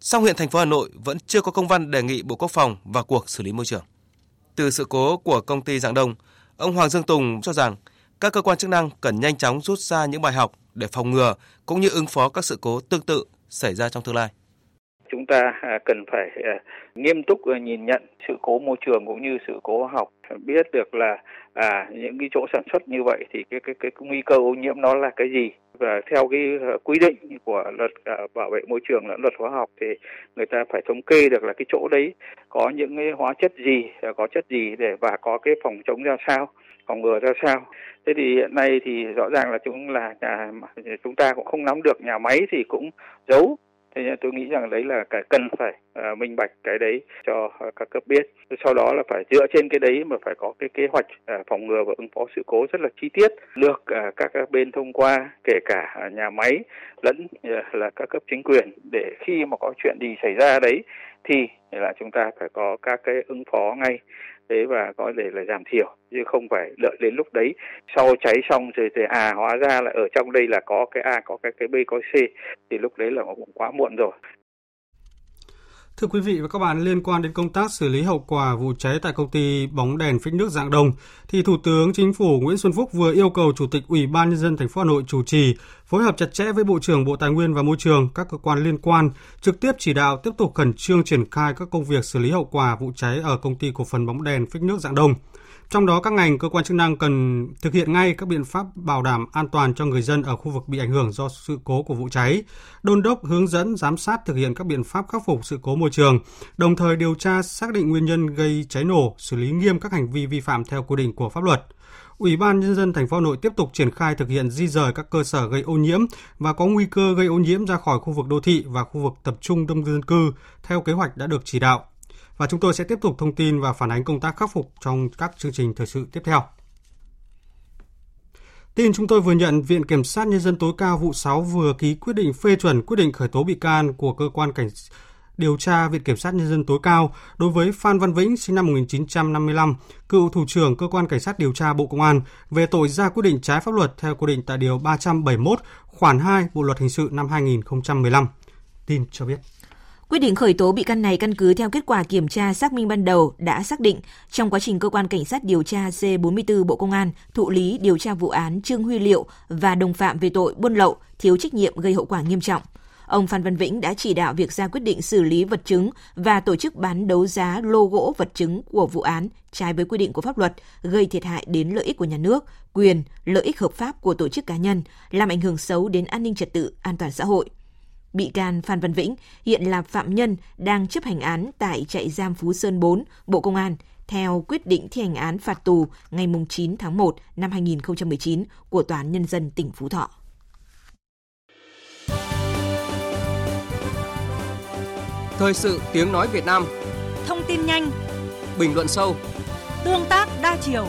Song hiện thành phố Hà Nội vẫn chưa có công văn đề nghị Bộ Quốc phòng vào cuộc xử lý môi trường. Từ sự cố của công ty Rạng Đông, ông Hoàng Dương Tùng cho rằng các cơ quan chức năng cần nhanh chóng rút ra những bài học để phòng ngừa cũng như ứng phó các sự cố tương tự xảy ra trong tương lai. Chúng ta cần phải nghiêm túc nhìn nhận sự cố môi trường cũng như sự cố hóa học, biết được là những cái chỗ sản xuất như vậy thì cái nguy cơ ô nhiễm nó là cái gì, và theo cái quy định của luật bảo vệ môi trường lẫn luật hóa học thì người ta phải thống kê được là cái chỗ đấy có những cái hóa chất gì, có chất gì để và có cái phòng chống ra sao, phòng ngừa ra sao. Thế thì hiện nay thì rõ ràng là chúng ta cũng không nắm được, nhà máy thì cũng giấu. Thế nên tôi nghĩ rằng đấy là cái cần phải minh bạch cái đấy cho các cấp biết. Sau đó là phải dựa trên cái đấy mà phải có cái kế hoạch phòng ngừa và ứng phó sự cố rất là chi tiết, được các bên thông qua, kể cả nhà máy lẫn là các cấp chính quyền, để khi mà có chuyện gì xảy ra đấy thì là chúng ta phải có các cái ứng phó ngay đấy và có thể là giảm thiểu, chứ không phải đợi đến lúc đấy sau cháy xong rồi thì hóa ra là ở trong đây là có cái A, có cái B, có C, thì lúc đấy là cũng quá muộn rồi. Thưa quý vị và các bạn, liên quan đến công tác xử lý hậu quả vụ cháy tại công ty bóng đèn phích nước Rạng Đông, thì Thủ tướng Chính phủ Nguyễn Xuân Phúc vừa yêu cầu Chủ tịch Ủy ban Nhân dân thành phố Hà Nội chủ trì phối hợp chặt chẽ với Bộ trưởng Bộ Tài nguyên và Môi trường, các cơ quan liên quan, trực tiếp chỉ đạo tiếp tục khẩn trương triển khai các công việc xử lý hậu quả vụ cháy ở công ty cổ phần bóng đèn phích nước Rạng Đông. Trong đó, các ngành, cơ quan chức năng cần thực hiện ngay các biện pháp bảo đảm an toàn cho người dân ở khu vực bị ảnh hưởng do sự cố của vụ cháy, đôn đốc hướng dẫn giám sát thực hiện các biện pháp khắc phục sự cố môi trường, đồng thời điều tra xác định nguyên nhân gây cháy nổ, xử lý nghiêm các hành vi vi phạm theo quy định của pháp luật. Ủy ban Nhân dân thành phố Hà Nội tiếp tục triển khai thực hiện di dời các cơ sở gây ô nhiễm và có nguy cơ gây ô nhiễm ra khỏi khu vực đô thị và khu vực tập trung đông dân cư theo kế hoạch đã được chỉ đạo. Và chúng tôi sẽ tiếp tục thông tin và phản ánh công tác khắc phục trong các chương trình thời sự tiếp theo. Tin chúng tôi vừa nhận, Viện Kiểm sát Nhân dân tối cao vụ 6 vừa ký quyết định phê chuẩn quyết định khởi tố bị can của cơ quan cảnh điều tra Viện Kiểm sát Nhân dân tối cao đối với Phan Văn Vĩnh, sinh năm 1955, cựu thủ trưởng Cơ quan Cảnh sát điều tra Bộ Công an về tội ra quyết định trái pháp luật theo quy định tại Điều 371, khoản 2 Bộ Luật Hình sự năm 2015. Tin cho biết. Quyết định khởi tố bị can này căn cứ theo kết quả kiểm tra xác minh ban đầu đã xác định trong quá trình cơ quan cảnh sát điều tra C44 Bộ Công an thụ lý điều tra vụ án Trương Huy Liệu và đồng phạm về tội buôn lậu, thiếu trách nhiệm gây hậu quả nghiêm trọng. Ông Phan Văn Vĩnh đã chỉ đạo việc ra quyết định xử lý vật chứng và tổ chức bán đấu giá lô gỗ vật chứng của vụ án trái với quy định của pháp luật, gây thiệt hại đến lợi ích của nhà nước, quyền, lợi ích hợp pháp của tổ chức cá nhân, làm ảnh hưởng xấu đến an ninh trật tự, an toàn xã hội. Bị can Phan Văn Vĩnh hiện là phạm nhân đang chấp hành án tại trại giam Phú Sơn 4, Bộ Công an, theo quyết định thi hành án phạt tù ngày 9 tháng 1 năm 2019 của Tòa án Nhân dân tỉnh Phú Thọ. Thời sự tiếng nói Việt Nam. Thông tin nhanh. Bình luận sâu. Tương tác đa chiều.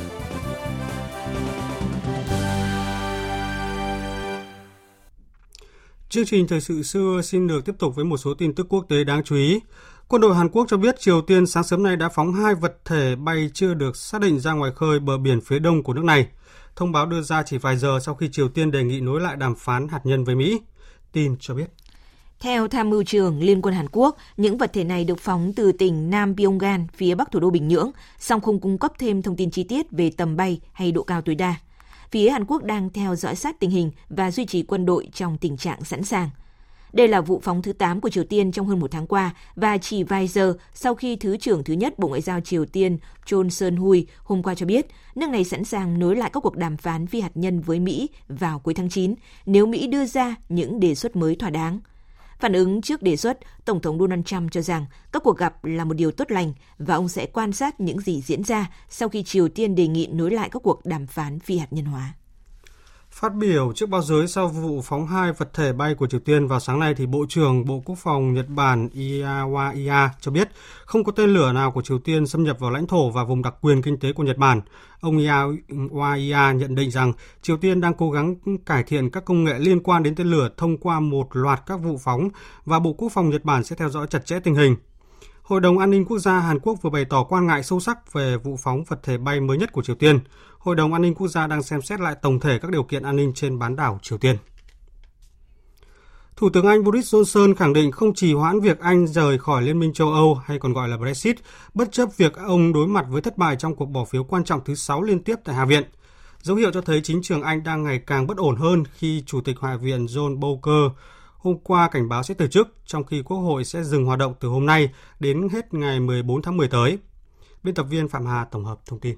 Chương trình Thời sự xưa xin được tiếp tục với một số tin tức quốc tế đáng chú ý. Quân đội Hàn Quốc cho biết Triều Tiên sáng sớm nay đã phóng 2 vật thể bay chưa được xác định ra ngoài khơi bờ biển phía đông của nước này. Thông báo đưa ra chỉ vài giờ sau khi Triều Tiên đề nghị nối lại đàm phán hạt nhân với Mỹ. Tin cho biết. Theo tham mưu trưởng Liên quân Hàn Quốc, những vật thể này được phóng từ tỉnh Nam Pyongan, phía bắc thủ đô Bình Nhưỡng, song không cung cấp thêm thông tin chi tiết về tầm bay hay độ cao tối đa. Phía Hàn Quốc đang theo dõi sát tình hình và duy trì quân đội trong tình trạng sẵn sàng. Đây là vụ phóng thứ 8 của Triều Tiên trong hơn một tháng qua và chỉ vài giờ sau khi Thứ trưởng thứ nhất Bộ Ngoại giao Triều Tiên Choe Son Hui hôm qua cho biết nước này sẵn sàng nối lại các cuộc đàm phán phi hạt nhân với Mỹ vào cuối tháng 9 nếu Mỹ đưa ra những đề xuất mới thỏa đáng. Phản ứng trước đề xuất, Tổng thống Donald Trump cho rằng các cuộc gặp là một điều tốt lành và ông sẽ quan sát những gì diễn ra sau khi Triều Tiên đề nghị nối lại các cuộc đàm phán phi hạt nhân hóa. Phát biểu trước báo giới sau vụ phóng 2 vật thể bay của Triều Tiên vào sáng nay, thì Bộ trưởng Bộ Quốc phòng Nhật Bản Iwaiya cho biết không có tên lửa nào của Triều Tiên xâm nhập vào lãnh thổ và vùng đặc quyền kinh tế của Nhật Bản. Ông Iwaiya nhận định rằng Triều Tiên đang cố gắng cải thiện các công nghệ liên quan đến tên lửa thông qua một loạt các vụ phóng và Bộ Quốc phòng Nhật Bản sẽ theo dõi chặt chẽ tình hình. Hội đồng An ninh Quốc gia Hàn Quốc vừa bày tỏ quan ngại sâu sắc về vụ phóng vật thể bay mới nhất của Triều Tiên. Hội đồng An ninh Quốc gia đang xem xét lại tổng thể các điều kiện an ninh trên bán đảo Triều Tiên. Thủ tướng Anh Boris Johnson khẳng định không trì hoãn việc Anh rời khỏi Liên minh châu Âu hay còn gọi là Brexit, bất chấp việc ông đối mặt với thất bại trong cuộc bỏ phiếu quan trọng thứ 6 liên tiếp tại Hạ viện. Dấu hiệu cho thấy chính trường Anh đang ngày càng bất ổn hơn khi Chủ tịch Hạ viện John Bercow hôm qua cảnh báo sẽ từ chức, trong khi Quốc hội sẽ dừng hoạt động từ hôm nay đến hết ngày 14 tháng 10 tới. Biên tập viên Phạm Hà tổng hợp thông tin.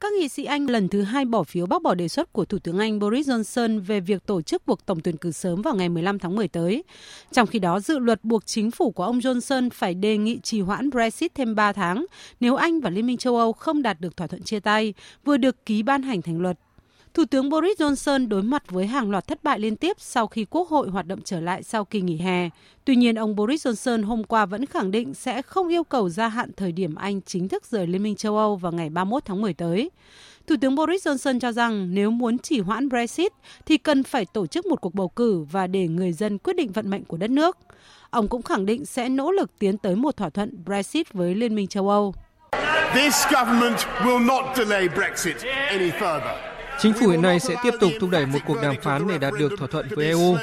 Các nghị sĩ Anh lần thứ 2 bỏ phiếu bác bỏ đề xuất của Thủ tướng Anh Boris Johnson về việc tổ chức cuộc tổng tuyển cử sớm vào ngày 15 tháng 10 tới. Trong khi đó, dự luật buộc chính phủ của ông Johnson phải đề nghị trì hoãn Brexit thêm 3 tháng nếu Anh và Liên minh châu Âu không đạt được thỏa thuận chia tay, vừa được ký ban hành thành luật. Thủ tướng Boris Johnson đối mặt với hàng loạt thất bại liên tiếp sau khi Quốc hội hoạt động trở lại sau kỳ nghỉ hè. Tuy nhiên, ông Boris Johnson hôm qua vẫn khẳng định sẽ không yêu cầu gia hạn thời điểm Anh chính thức rời Liên minh châu Âu vào ngày 31 tháng 10 tới. Thủ tướng Boris Johnson cho rằng nếu muốn trì hoãn Brexit thì cần phải tổ chức một cuộc bầu cử và để người dân quyết định vận mệnh của đất nước. Ông cũng khẳng định sẽ nỗ lực tiến tới một thỏa thuận Brexit với Liên minh châu Âu. This government will not delay Brexit any further. Chính phủ hiện nay sẽ tiếp tục thúc đẩy một cuộc đàm phán để đạt được thỏa thuận với EU.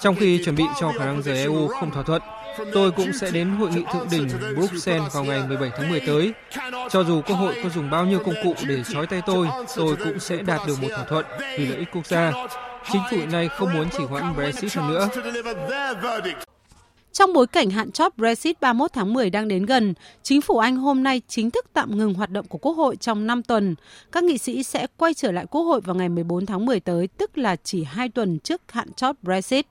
Trong khi chuẩn bị cho khả năng rời EU không thỏa thuận, tôi cũng sẽ đến hội nghị thượng đỉnh Bruxelles vào ngày 17 tháng 10 tới. Cho dù Quốc hội có dùng bao nhiêu công cụ để trói tay tôi cũng sẽ đạt được một thỏa thuận vì lợi ích quốc gia. Chính phủ hiện nay không muốn trì hoãn Brexit hơn nữa. Trong bối cảnh hạn chót Brexit 31 tháng 10 đang đến gần, chính phủ Anh hôm nay chính thức tạm ngừng hoạt động của Quốc hội trong 5 tuần. Các nghị sĩ sẽ quay trở lại Quốc hội vào ngày 14 tháng 10 tới, tức là chỉ 2 tuần trước hạn chót Brexit.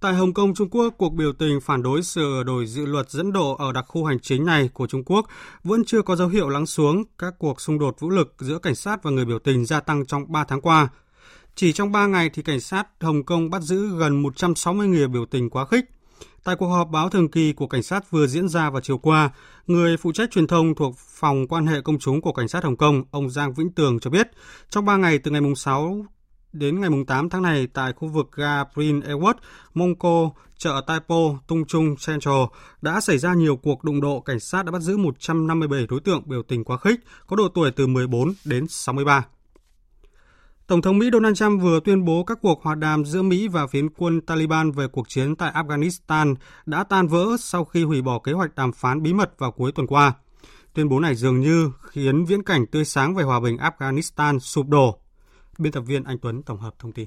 Tại Hồng Kông, Trung Quốc, cuộc biểu tình phản đối sửa đổi dự luật dẫn độ ở đặc khu hành chính này của Trung Quốc vẫn chưa có dấu hiệu lắng xuống. Các cuộc xung đột vũ lực giữa cảnh sát và người biểu tình gia tăng trong 3 tháng qua. Chỉ trong 3 ngày thì cảnh sát Hồng Kông bắt giữ gần 160 người biểu tình quá khích. Tại cuộc họp báo thường kỳ của cảnh sát vừa diễn ra vào chiều qua, người phụ trách truyền thông thuộc Phòng Quan hệ Công chúng của cảnh sát Hồng Kông, ông Giang Vĩnh Tường cho biết, trong 3 ngày từ ngày 6 đến ngày 8 tháng này tại khu vực ga Prince Edward, Mongco, chợ Taipo, Tung Chung, Central đã xảy ra nhiều cuộc đụng độ. Cảnh sát đã bắt giữ 157 đối tượng biểu tình quá khích, có độ tuổi từ 14 đến 63. Tổng thống Mỹ Donald Trump vừa tuyên bố các cuộc hòa đàm giữa Mỹ và phiến quân Taliban về cuộc chiến tại Afghanistan đã tan vỡ sau khi hủy bỏ kế hoạch đàm phán bí mật vào cuối tuần qua. Tuyên bố này dường như khiến viễn cảnh tươi sáng về hòa bình Afghanistan sụp đổ. Biên tập viên Anh Tuấn tổng hợp thông tin.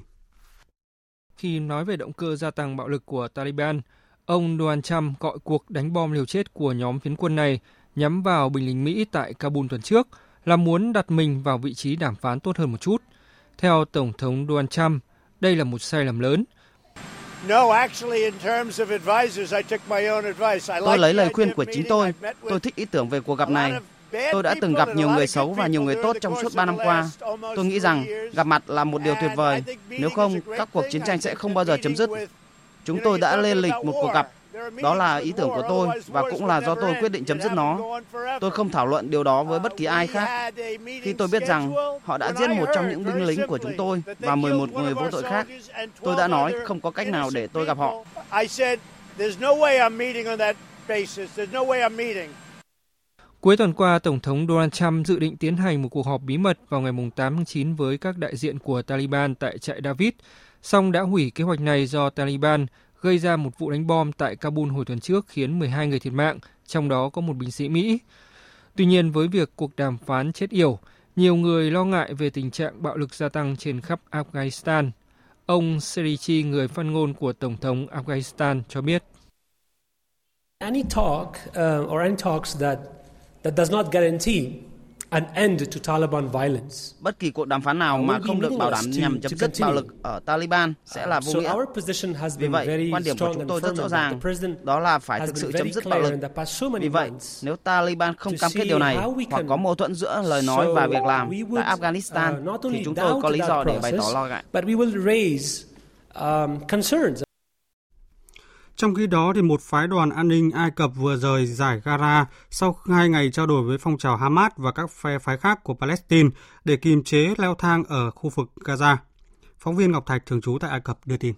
Khi nói về động cơ gia tăng bạo lực của Taliban, ông Donald Trump gọi cuộc đánh bom liều chết của nhóm phiến quân này nhắm vào binh lính Mỹ tại Kabul tuần trước là muốn đặt mình vào vị trí đàm phán tốt hơn một chút. Theo Tổng thống Donald Trump, đây là một sai lầm lớn. Tôi lấy lời khuyên của chính tôi thích ý tưởng về cuộc gặp này. Tôi đã từng gặp nhiều người xấu và nhiều người tốt trong suốt 3 năm qua. Tôi nghĩ rằng gặp mặt là một điều tuyệt vời, nếu không các cuộc chiến tranh sẽ không bao giờ chấm dứt. Chúng tôi đã lên lịch một cuộc gặp, Đó là ý tưởng của tôi và cũng là do tôi quyết định chấm dứt nó. Tôi không thảo luận điều đó với bất kỳ ai khác. Khi tôi biết rằng họ đã giết một trong những binh lính của chúng tôi và 11 người vô tội khác, tôi đã nói không có cách nào để tôi gặp họ. Cuối tuần qua, Tổng thống Donald Trump dự định tiến hành một cuộc họp bí mật vào ngày 8 tháng 9 với các đại diện của Taliban tại trại David, song đã hủy kế hoạch này do Taliban gây ra một vụ đánh bom tại Kabul hồi tuần trước khiến 12 người thiệt mạng, trong đó có một binh sĩ Mỹ. Tuy nhiên, với việc cuộc đàm phán chết yểu, nhiều người lo ngại về tình trạng bạo lực gia tăng trên khắp Afghanistan. Ông Serichi, người phát ngôn của Tổng thống Afghanistan, cho biết. Bất kỳ cuộc đàm phán nào mà không được bảo đảm nhằm chấm dứt bạo lực ở Taliban sẽ là vô nghĩa. Vì vậy, quan điểm của chúng tôi rất rõ ràng, đó là phải thực sự chấm dứt bạo lực. Vì vậy, nếu Taliban không cam kết điều này hoặc có mâu thuẫn giữa lời nói và việc làm tại Afghanistan, thì chúng tôi có lý do để bày tỏ lo ngại. Trong khi đó, thì một phái đoàn an ninh Ai Cập vừa rời giải Gaza sau 2 ngày trao đổi với phong trào Hamas và các phe phái khác của Palestine để kiềm chế leo thang ở khu vực Gaza. Phóng viên Ngọc Thạch, thường trú tại Ai Cập, đưa tin.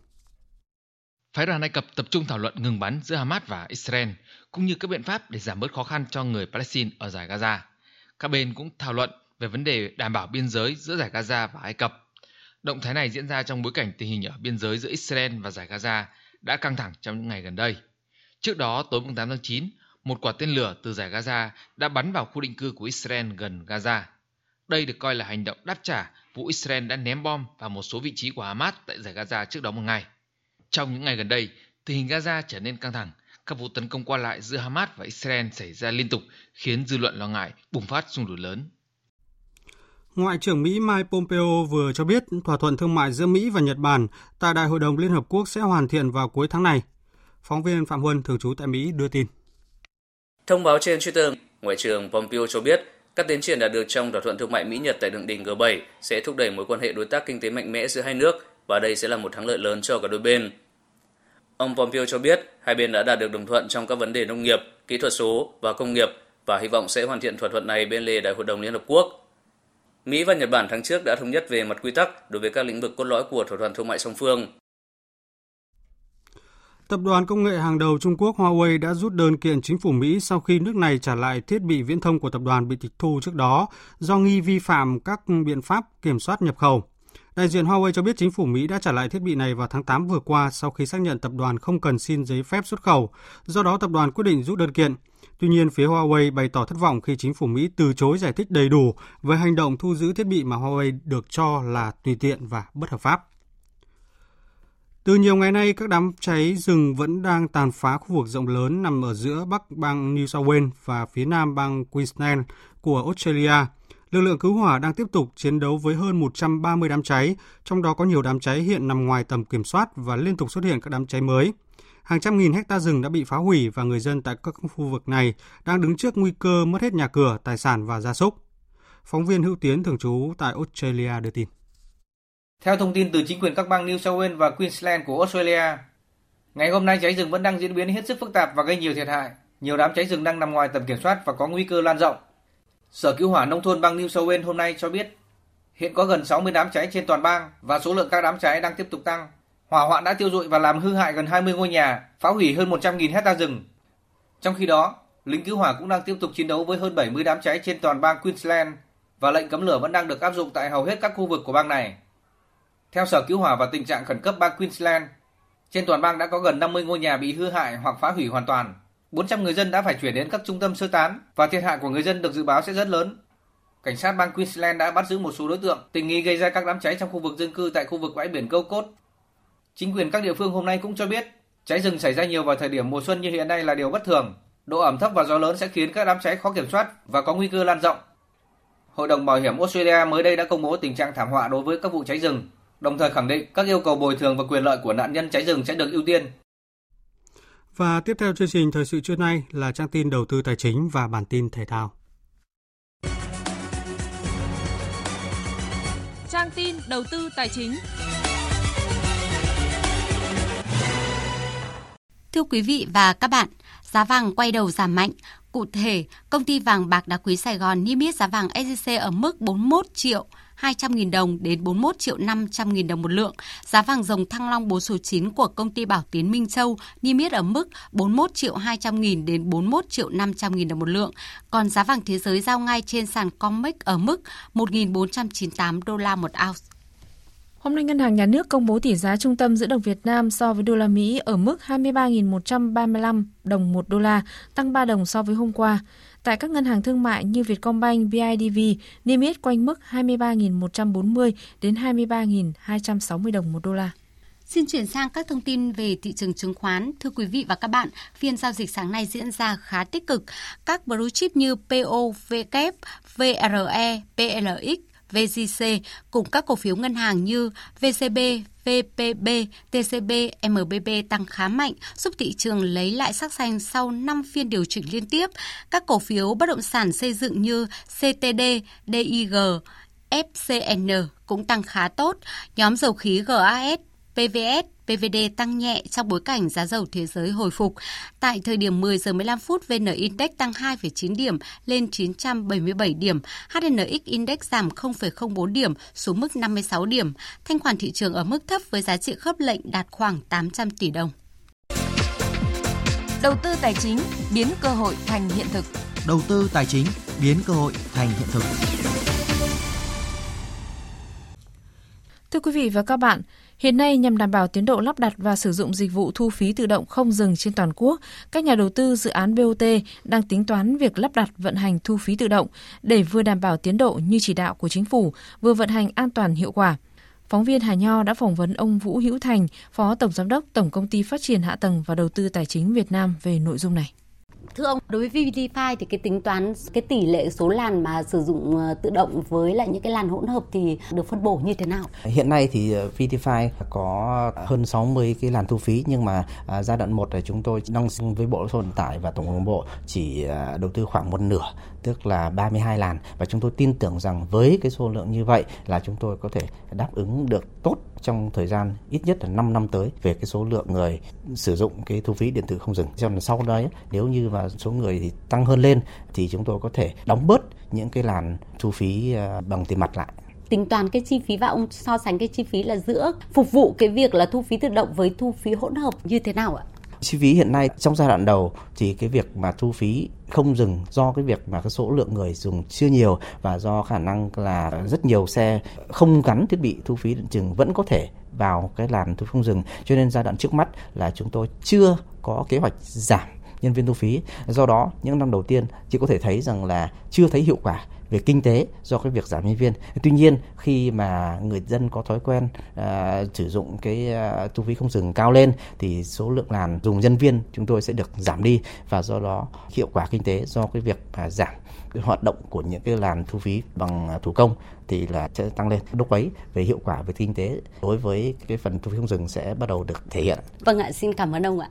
Phái đoàn Ai Cập tập trung thảo luận ngừng bắn giữa Hamas và Israel, cũng như các biện pháp để giảm bớt khó khăn cho người Palestine ở giải Gaza. Các bên cũng thảo luận về vấn đề đảm bảo biên giới giữa giải Gaza và Ai Cập. Động thái này diễn ra trong bối cảnh tình hình ở biên giới giữa Israel và giải Gaza đã căng thẳng trong những ngày gần đây. Trước đó, tối 8 tháng 9, một quả tên lửa từ giải Gaza đã bắn vào khu định cư của Israel gần Gaza. Đây được coi là hành động đáp trả vụ Israel đã ném bom vào một số vị trí của Hamas tại giải Gaza trước đó một ngày. Trong những ngày gần đây, tình hình Gaza trở nên căng thẳng. Các vụ tấn công qua lại giữa Hamas và Israel xảy ra liên tục, khiến dư luận lo ngại bùng phát xung đột lớn. Ngoại trưởng Mỹ Mike Pompeo vừa cho biết thỏa thuận thương mại giữa Mỹ và Nhật Bản tại Đại hội đồng Liên Hợp Quốc sẽ hoàn thiện vào cuối tháng này. Phóng viên Phạm Huân, thường trú tại Mỹ, đưa tin. Thông báo trên Twitter, Ngoại trưởng Pompeo cho biết các tiến triển đạt được trong thỏa thuận thương mại Mỹ-Nhật tại thượng đỉnh G7 sẽ thúc đẩy mối quan hệ đối tác kinh tế mạnh mẽ giữa hai nước và đây sẽ là một thắng lợi lớn cho cả đôi bên. Ông Pompeo cho biết hai bên đã đạt được đồng thuận trong các vấn đề nông nghiệp, kỹ thuật số và công nghiệp và hy vọng sẽ hoàn thiện thỏa thuận này bên lề Đại hội đồng Liên Hợp Quốc. Mỹ và Nhật Bản tháng trước đã thống nhất về mặt quy tắc đối với các lĩnh vực cốt lõi của thỏa thuận thương mại song phương. Tập đoàn công nghệ hàng đầu Trung Quốc Huawei đã rút đơn kiện chính phủ Mỹ sau khi nước này trả lại thiết bị viễn thông của tập đoàn bị tịch thu trước đó do nghi vi phạm các biện pháp kiểm soát nhập khẩu. Đại diện Huawei cho biết chính phủ Mỹ đã trả lại thiết bị này vào tháng 8 vừa qua sau khi xác nhận tập đoàn không cần xin giấy phép xuất khẩu, do đó tập đoàn quyết định rút đơn kiện. Tuy nhiên, phía Huawei bày tỏ thất vọng khi chính phủ Mỹ từ chối giải thích đầy đủ về hành động thu giữ thiết bị mà Huawei được cho là tùy tiện và bất hợp pháp. Từ nhiều ngày nay, các đám cháy rừng vẫn đang tàn phá khu vực rộng lớn nằm ở giữa bắc bang New South Wales và phía nam bang Queensland của Australia. Lực lượng cứu hỏa đang tiếp tục chiến đấu với hơn 130 đám cháy, trong đó có nhiều đám cháy hiện nằm ngoài tầm kiểm soát và liên tục xuất hiện các đám cháy mới. Hàng trăm nghìn hecta rừng đã bị phá hủy và người dân tại các khu vực này đang đứng trước nguy cơ mất hết nhà cửa, tài sản và gia súc. Phóng viên Hữu Tiến, thường trú tại Australia, đưa tin. Theo thông tin từ chính quyền các bang New South Wales và Queensland của Australia, ngày hôm nay cháy rừng vẫn đang diễn biến hết sức phức tạp và gây nhiều thiệt hại. Nhiều đám cháy rừng đang nằm ngoài tầm kiểm soát và có nguy cơ lan rộng. Sở Cứu hỏa Nông thôn bang New South Wales hôm nay cho biết hiện có gần 60 đám cháy trên toàn bang và số lượng các đám cháy đang tiếp tục tăng. Hỏa hoạn đã tiêu rụi và làm hư hại gần 20 ngôi nhà, phá hủy hơn 100.000 hecta rừng. Trong khi đó, lính cứu hỏa cũng đang tiếp tục chiến đấu với hơn 70 đám cháy trên toàn bang Queensland và lệnh cấm lửa vẫn đang được áp dụng tại hầu hết các khu vực của bang này. Theo Sở Cứu hỏa và Tình trạng Khẩn cấp bang Queensland, trên toàn bang đã có gần 50 ngôi nhà bị hư hại hoặc phá hủy hoàn toàn. 400 người dân đã phải chuyển đến các trung tâm sơ tán và thiệt hại của người dân được dự báo sẽ rất lớn. Cảnh sát bang Queensland đã bắt giữ một số đối tượng tình nghi gây ra các đám cháy trong khu vực dân cư tại khu vực bãi biển Gold Coast. Chính quyền các địa phương hôm nay cũng cho biết, cháy rừng xảy ra nhiều vào thời điểm mùa xuân như hiện nay là điều bất thường. Độ ẩm thấp và gió lớn sẽ khiến các đám cháy khó kiểm soát và có nguy cơ lan rộng. Hội đồng Bảo hiểm Australia mới đây đã công bố tình trạng thảm họa đối với các vụ cháy rừng, đồng thời khẳng định các yêu cầu bồi thường và quyền lợi của nạn nhân cháy rừng sẽ được ưu tiên. Và tiếp theo chương trình thời sự trưa nay là trang tin đầu tư tài chính và bản tin thể thao. Trang tin đầu tư tài chính. Thưa quý vị và các bạn, giá vàng quay đầu giảm mạnh. Cụ thể, công ty vàng bạc đá quý Sài Gòn niêm yết giá vàng SJC ở mức 41.200.000 đồng đến 41.500.000 đồng một lượng. Giá vàng dòng Thăng Long 4 số 9 của công ty Bảo Tín Minh Châu niêm yết ở mức 41.200.000 đến 41.500.000 đồng một lượng. Còn giá vàng thế giới giao ngay trên sàn COMEX ở mức 1.498 đô la một ounce. Hôm nay, Ngân hàng Nhà nước công bố tỷ giá trung tâm giữa đồng Việt Nam so với đô la Mỹ ở mức 23.135 đồng 1 đô la, tăng 3 đồng so với hôm qua. Tại các ngân hàng thương mại như Vietcombank, BIDV niêm yết quanh mức 23.140 đến 23.260 đồng 1 đô la. Xin chuyển sang các thông tin về thị trường chứng khoán. Thưa quý vị và các bạn, phiên giao dịch sáng nay diễn ra khá tích cực. Các blue chip như POVK, VRE, PLX, VJC cùng các cổ phiếu ngân hàng như VCB, VPB, TCB, MBB tăng khá mạnh, giúp thị trường lấy lại sắc xanh sau 5 phiên điều chỉnh liên tiếp. Các cổ phiếu bất động sản xây dựng như CTD, DIG, FCN cũng tăng khá tốt. Nhóm dầu khí GAS, PVS, PVD tăng nhẹ trong bối cảnh giá dầu thế giới hồi phục. Tại thời điểm 10 giờ 15 phút, VN-Index tăng 2,9 điểm lên 977 điểm. HNX Index giảm 0,04 điểm xuống mức 56 điểm. Thanh khoản thị trường ở mức thấp với giá trị khớp lệnh đạt khoảng 800 tỷ đồng. Đầu tư tài chính biến cơ hội thành hiện thực. Thưa quý vị và các bạn, hiện nay nhằm đảm bảo tiến độ lắp đặt và sử dụng dịch vụ thu phí tự động không dừng trên toàn quốc, các nhà đầu tư dự án BOT đang tính toán việc lắp đặt vận hành thu phí tự động để vừa đảm bảo tiến độ như chỉ đạo của chính phủ, vừa vận hành an toàn hiệu quả. Phóng viên Hà Nho đã phỏng vấn ông Vũ Hữu Thành, Phó Tổng Giám đốc Tổng Công ty Phát triển Hạ tầng và Đầu tư Tài chính Việt Nam về nội dung này. Thưa ông, đối với VTFi thì tính toán tỷ lệ số làn mà sử dụng tự động với lại những cái làn hỗn hợp thì được phân bổ như thế nào? Hiện nay thì VTFi có hơn 60 cái làn thu phí, nhưng mà giai đoạn 1 thì chúng tôi đang với Bộ Giao thông Vận tải và Tổng cục Đường bộ chỉ đầu tư khoảng một nửa, tức là 32 làn, và chúng tôi tin tưởng rằng với cái số lượng như vậy là chúng tôi có thể đáp ứng được tốt trong thời gian ít nhất là 5 năm tới về cái số lượng người sử dụng cái thu phí điện tử không dừng. Sau đấy nếu như mà số người thì tăng hơn lên thì chúng tôi có thể đóng bớt những cái làn thu phí bằng tiền mặt lại. Tính toán cái chi phí và ông so sánh cái chi phí là giữa phục vụ cái việc là thu phí tự động với thu phí hỗn hợp như thế nào ạ? Chi phí hiện nay trong giai đoạn đầu thì cái việc mà thu phí không dừng do cái việc mà cái số lượng người dùng chưa nhiều và do khả năng là rất nhiều xe không gắn thiết bị thu phí điện tử vẫn có thể vào cái làn thu phí không dừng, cho nên giai đoạn trước mắt là chúng tôi chưa có kế hoạch giảm nhân viên thu phí. Do đó những năm đầu tiên chỉ có thể thấy rằng là chưa thấy hiệu quả về kinh tế do cái việc giảm nhân viên. Tuy nhiên khi mà người dân có thói quen sử dụng cái thu phí không dừng cao lên thì số lượng làn dùng nhân viên chúng tôi sẽ được giảm đi, và do đó hiệu quả kinh tế do cái việc giảm cái hoạt động của những cái làn thu phí bằng thủ công thì là sẽ tăng lên. Lúc ấy về hiệu quả về kinh tế đối với cái phần thu phí không dừng sẽ bắt đầu được thể hiện. Vâng ạ, xin cảm ơn ông ạ.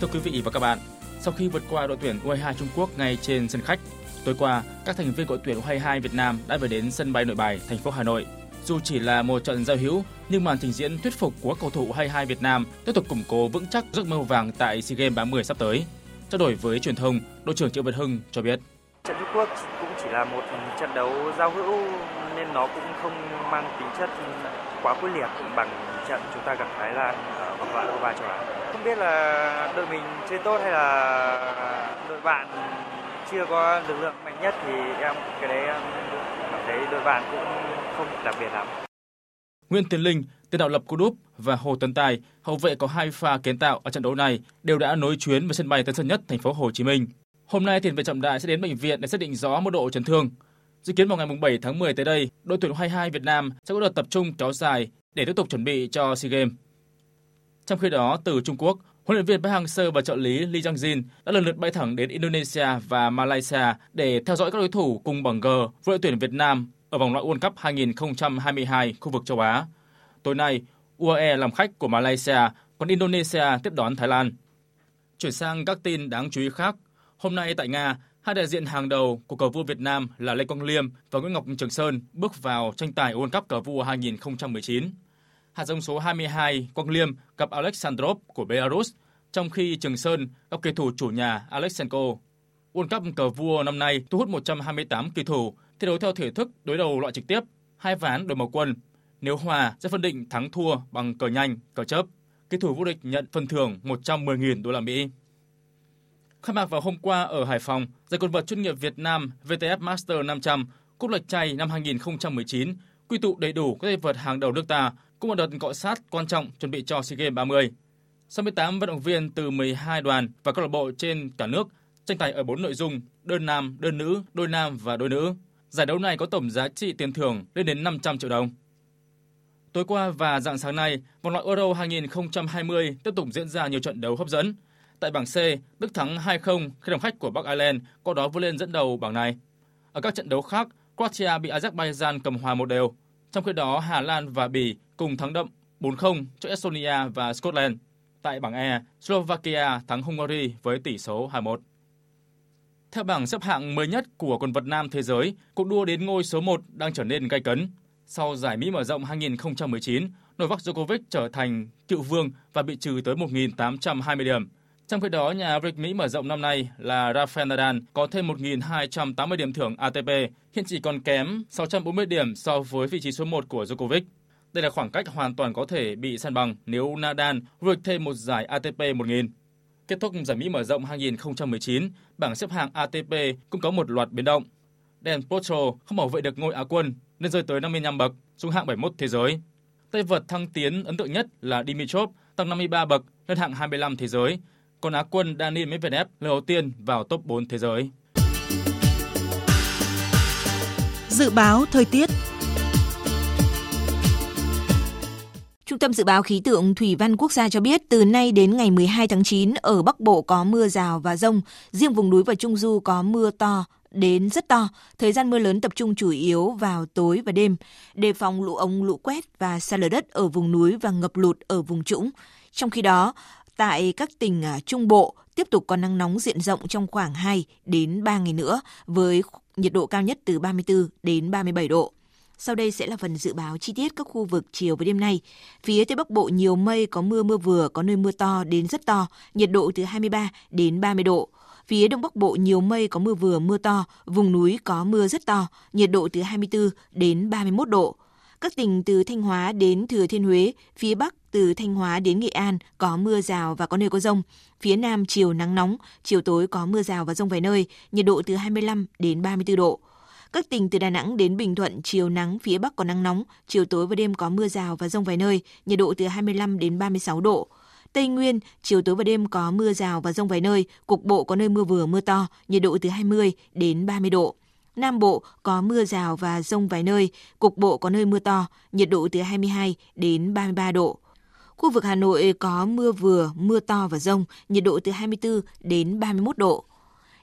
Thưa quý vị và các bạn, sau khi vượt qua đội tuyển U22 Trung Quốc ngay trên sân khách, tối qua các thành viên của đội tuyển U22 Việt Nam đã về đến sân bay Nội Bài, thành phố Hà Nội. Dù chỉ là một trận giao hữu, nhưng màn trình diễn thuyết phục của cầu thủ U22 Việt Nam tiếp tục củng cố vững chắc giấc mơ vàng tại SEA Games 30 sắp tới. Trao đổi với truyền thông, đội trưởng Trương Văn Hưng cho biết: trận Trung Quốc cũng chỉ là một trận đấu giao hữu nên nó cũng không mang tính chất quá quyết liệt bằng trận chúng ta gặp Thái Lan ở vòng loại U23 châu Á. Không biết là đội mình chơi tốt hay là đội bạn chưa có lực lượng mạnh nhất thì em cảm thấy đội bạn cũng không đặc biệt lắm. Nguyễn Tiến Linh, tiền đạo lập cú đúp, và Hồ Tấn Tài, hậu vệ có 2 pha kiến tạo ở trận đấu này đều đã nối chuyến về sân bay Tân Sơn Nhất, thành phố Hồ Chí Minh. Hôm nay tiền vệ Trọng Đại sẽ đến bệnh viện để xác định rõ mức độ chấn thương. Dự kiến vào ngày 7 tháng 10 tới đây, đội tuyển U22 Việt Nam sẽ có đợt tập trung kéo dài để tiếp tục chuẩn bị cho SEA Games. Trong khi đó, từ Trung Quốc, huấn luyện viên Park Hang-seo và trợ lý Lee Jang-jin đã lần lượt bay thẳng đến Indonesia và Malaysia để theo dõi các đối thủ cùng bảng G với đội tuyển Việt Nam ở vòng loại World Cup 2022 khu vực châu Á. Tối nay, UAE làm khách của Malaysia, còn Indonesia tiếp đón Thái Lan. Chuyển sang các tin đáng chú ý khác. Hôm nay tại Nga, hai đại diện hàng đầu của cờ vua Việt Nam là Lê Quang Liêm và Nguyễn Ngọc Trường Sơn bước vào tranh tài World Cup cờ vua 2019. hạt giống số 22 Quang Liêm gặp Alexandrov của Belarus, trong khi Trường Sơn gặp kỳ thủ chủ nhà Alexenko. World Cup cờ vua năm nay thu hút 128 kỳ thủ thi đấu theo thể thức đối đầu loại trực tiếp, hai ván đổi màu quân. Nếu hòa sẽ phân định thắng thua bằng cờ nhanh, cờ chớp. Kỳ thủ vô địch nhận phần thưởng 110.000 đô la Mỹ. Khai mạc vào hôm qua ở Hải Phòng, giải quần vợt chuyên nghiệp Việt Nam VTF Master 500 Cúp Lạch Tray năm 2019 quy tụ đầy đủ các tay vợt hàng đầu nước ta, cũng một đợt cọ sát quan trọng chuẩn bị cho SEA Games 30. 68 vận động viên từ 12 đoàn và câu lạc bộ trên cả nước tranh tài ở 4 nội dung: đơn nam, đơn nữ, đôi nam và đôi nữ. Giải đấu này có tổng giá trị tiền thưởng lên đến 500 triệu đồng. Tối qua và rạng sáng nay, vòng loại Euro 2020 tiếp tục diễn ra nhiều trận đấu hấp dẫn. Tại bảng C, Đức thắng 2-0 khi đồng khách của Bắc Ireland, qua đó vươn lên dẫn đầu bảng này. Ở các trận đấu khác, Croatia bị Azerbaijan cầm hòa 1-1. Trong khi đó, Hà Lan và Bỉ cùng thắng đậm 4-0 trước Estonia và Scotland. Tại bảng E, Slovakia thắng Hungary với tỷ số 2-1. Theo bảng xếp hạng mới nhất của quần vợt nam thế giới, cuộc đua đến ngôi số 1 đang trở nên gay cấn. Sau giải Mỹ mở rộng 2019, Novak Djokovic trở thành cựu vương và bị trừ tới 1.820 điểm. Trong khi đó, nhà vô địch Mỹ mở rộng năm nay là Rafael Nadal có thêm 1.280 điểm thưởng ATP, hiện chỉ còn kém 640 điểm so với vị trí số 1 của Djokovic. Đây là khoảng cách hoàn toàn có thể bị san bằng nếu Nadal vô địch thêm một giải ATP 1000. Kết thúc giải Mỹ mở rộng 2019, bảng xếp hạng ATP cũng có một loạt biến động. Dan Potro không bảo vệ được ngôi Á quân nên rơi tới 55 bậc, xuống hạng 71 thế giới. Tay vợt thăng tiến ấn tượng nhất là Dimitrov tăng 53 bậc lên hạng 25 thế giới. Còn Á quân Daniil Medvedev lần đầu tiên vào top 4 thế giới. Dự báo thời tiết. Trung tâm Dự báo Khí tượng Thủy văn Quốc gia cho biết, từ nay đến ngày 12 tháng 9, ở Bắc Bộ có mưa rào và dông, riêng vùng núi và Trung Du có mưa to đến rất to. Thời gian mưa lớn tập trung chủ yếu vào tối và đêm, đề phòng lũ ống, lũ quét và sạt lở đất ở vùng núi và ngập lụt ở vùng trũng. Trong khi đó, tại các tỉnh Trung Bộ tiếp tục có nắng nóng diện rộng trong khoảng 2 đến 3 ngày nữa, với nhiệt độ cao nhất từ 34 đến 37 độ. Sau đây sẽ là phần dự báo chi tiết các khu vực chiều và đêm nay. Phía Tây Bắc Bộ nhiều mây, có mưa mưa vừa, có nơi mưa to đến rất to, nhiệt độ từ 23 đến 30 độ. Phía Đông Bắc Bộ nhiều mây, có mưa vừa, mưa to, vùng núi có mưa rất to, nhiệt độ từ 24 đến 31 độ. Các tỉnh từ Thanh Hóa đến Thừa Thiên Huế, phía Bắc từ Thanh Hóa đến Nghệ An có mưa rào và có nơi có dông. Phía Nam chiều nắng nóng, chiều tối có mưa rào và dông vài nơi, nhiệt độ từ 25 đến 34 độ. Các tỉnh từ Đà Nẵng đến Bình Thuận chiều nắng, phía Bắc có nắng nóng, chiều tối và đêm có mưa rào và dông vài nơi, nhiệt độ từ 25 đến 36 độ. Tây Nguyên, chiều tối và đêm có mưa rào và dông vài nơi, cục bộ có nơi mưa vừa mưa to, nhiệt độ từ 20 đến 30 độ. Nam Bộ có mưa rào và dông vài nơi, cục bộ có nơi mưa to, nhiệt độ từ 22 đến 33 độ. Khu vực Hà Nội có mưa vừa, mưa to và dông, nhiệt độ từ 24 đến 31 độ.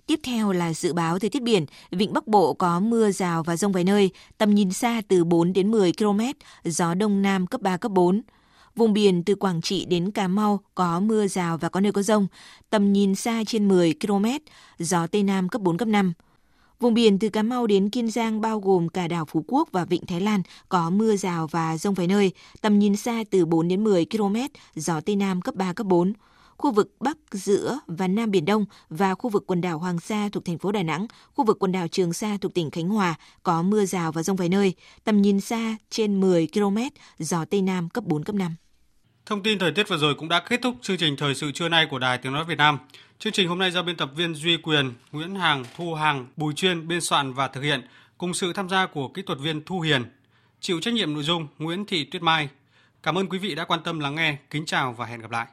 Tiếp theo là dự báo thời tiết biển, vịnh Bắc Bộ có mưa rào và dông vài nơi, tầm nhìn xa từ 4 đến 10 km, gió Đông Nam cấp 3, cấp 4. Vùng biển từ Quảng Trị đến Cà Mau có mưa rào và có nơi có dông, tầm nhìn xa trên 10 km, gió Tây Nam cấp 4, cấp 5. Vùng biển từ Cà Mau đến Kiên Giang bao gồm cả đảo Phú Quốc và vịnh Thái Lan có mưa rào và dông vài nơi, tầm nhìn xa từ 4 đến 10 km, gió Tây Nam cấp 3, cấp 4. Khu vực Bắc, giữa và Nam Biển Đông và khu vực quần đảo Hoàng Sa thuộc thành phố Đà Nẵng, khu vực quần đảo Trường Sa thuộc tỉnh Khánh Hòa có mưa rào và dông vài nơi, tầm nhìn xa trên 10 km, gió Tây Nam cấp 4, cấp 5. Thông tin thời tiết vừa rồi cũng đã kết thúc chương trình thời sự trưa nay của Đài Tiếng nói Việt Nam. Chương trình hôm nay do biên tập viên Duy Quyền, Nguyễn Hằng, Thu Hằng, Bùi Chuyên biên soạn và thực hiện, cùng sự tham gia của kỹ thuật viên Thu Hiền. Chịu trách nhiệm nội dung Nguyễn Thị Tuyết Mai. Cảm ơn quý vị đã quan tâm lắng nghe. Kính chào và hẹn gặp lại.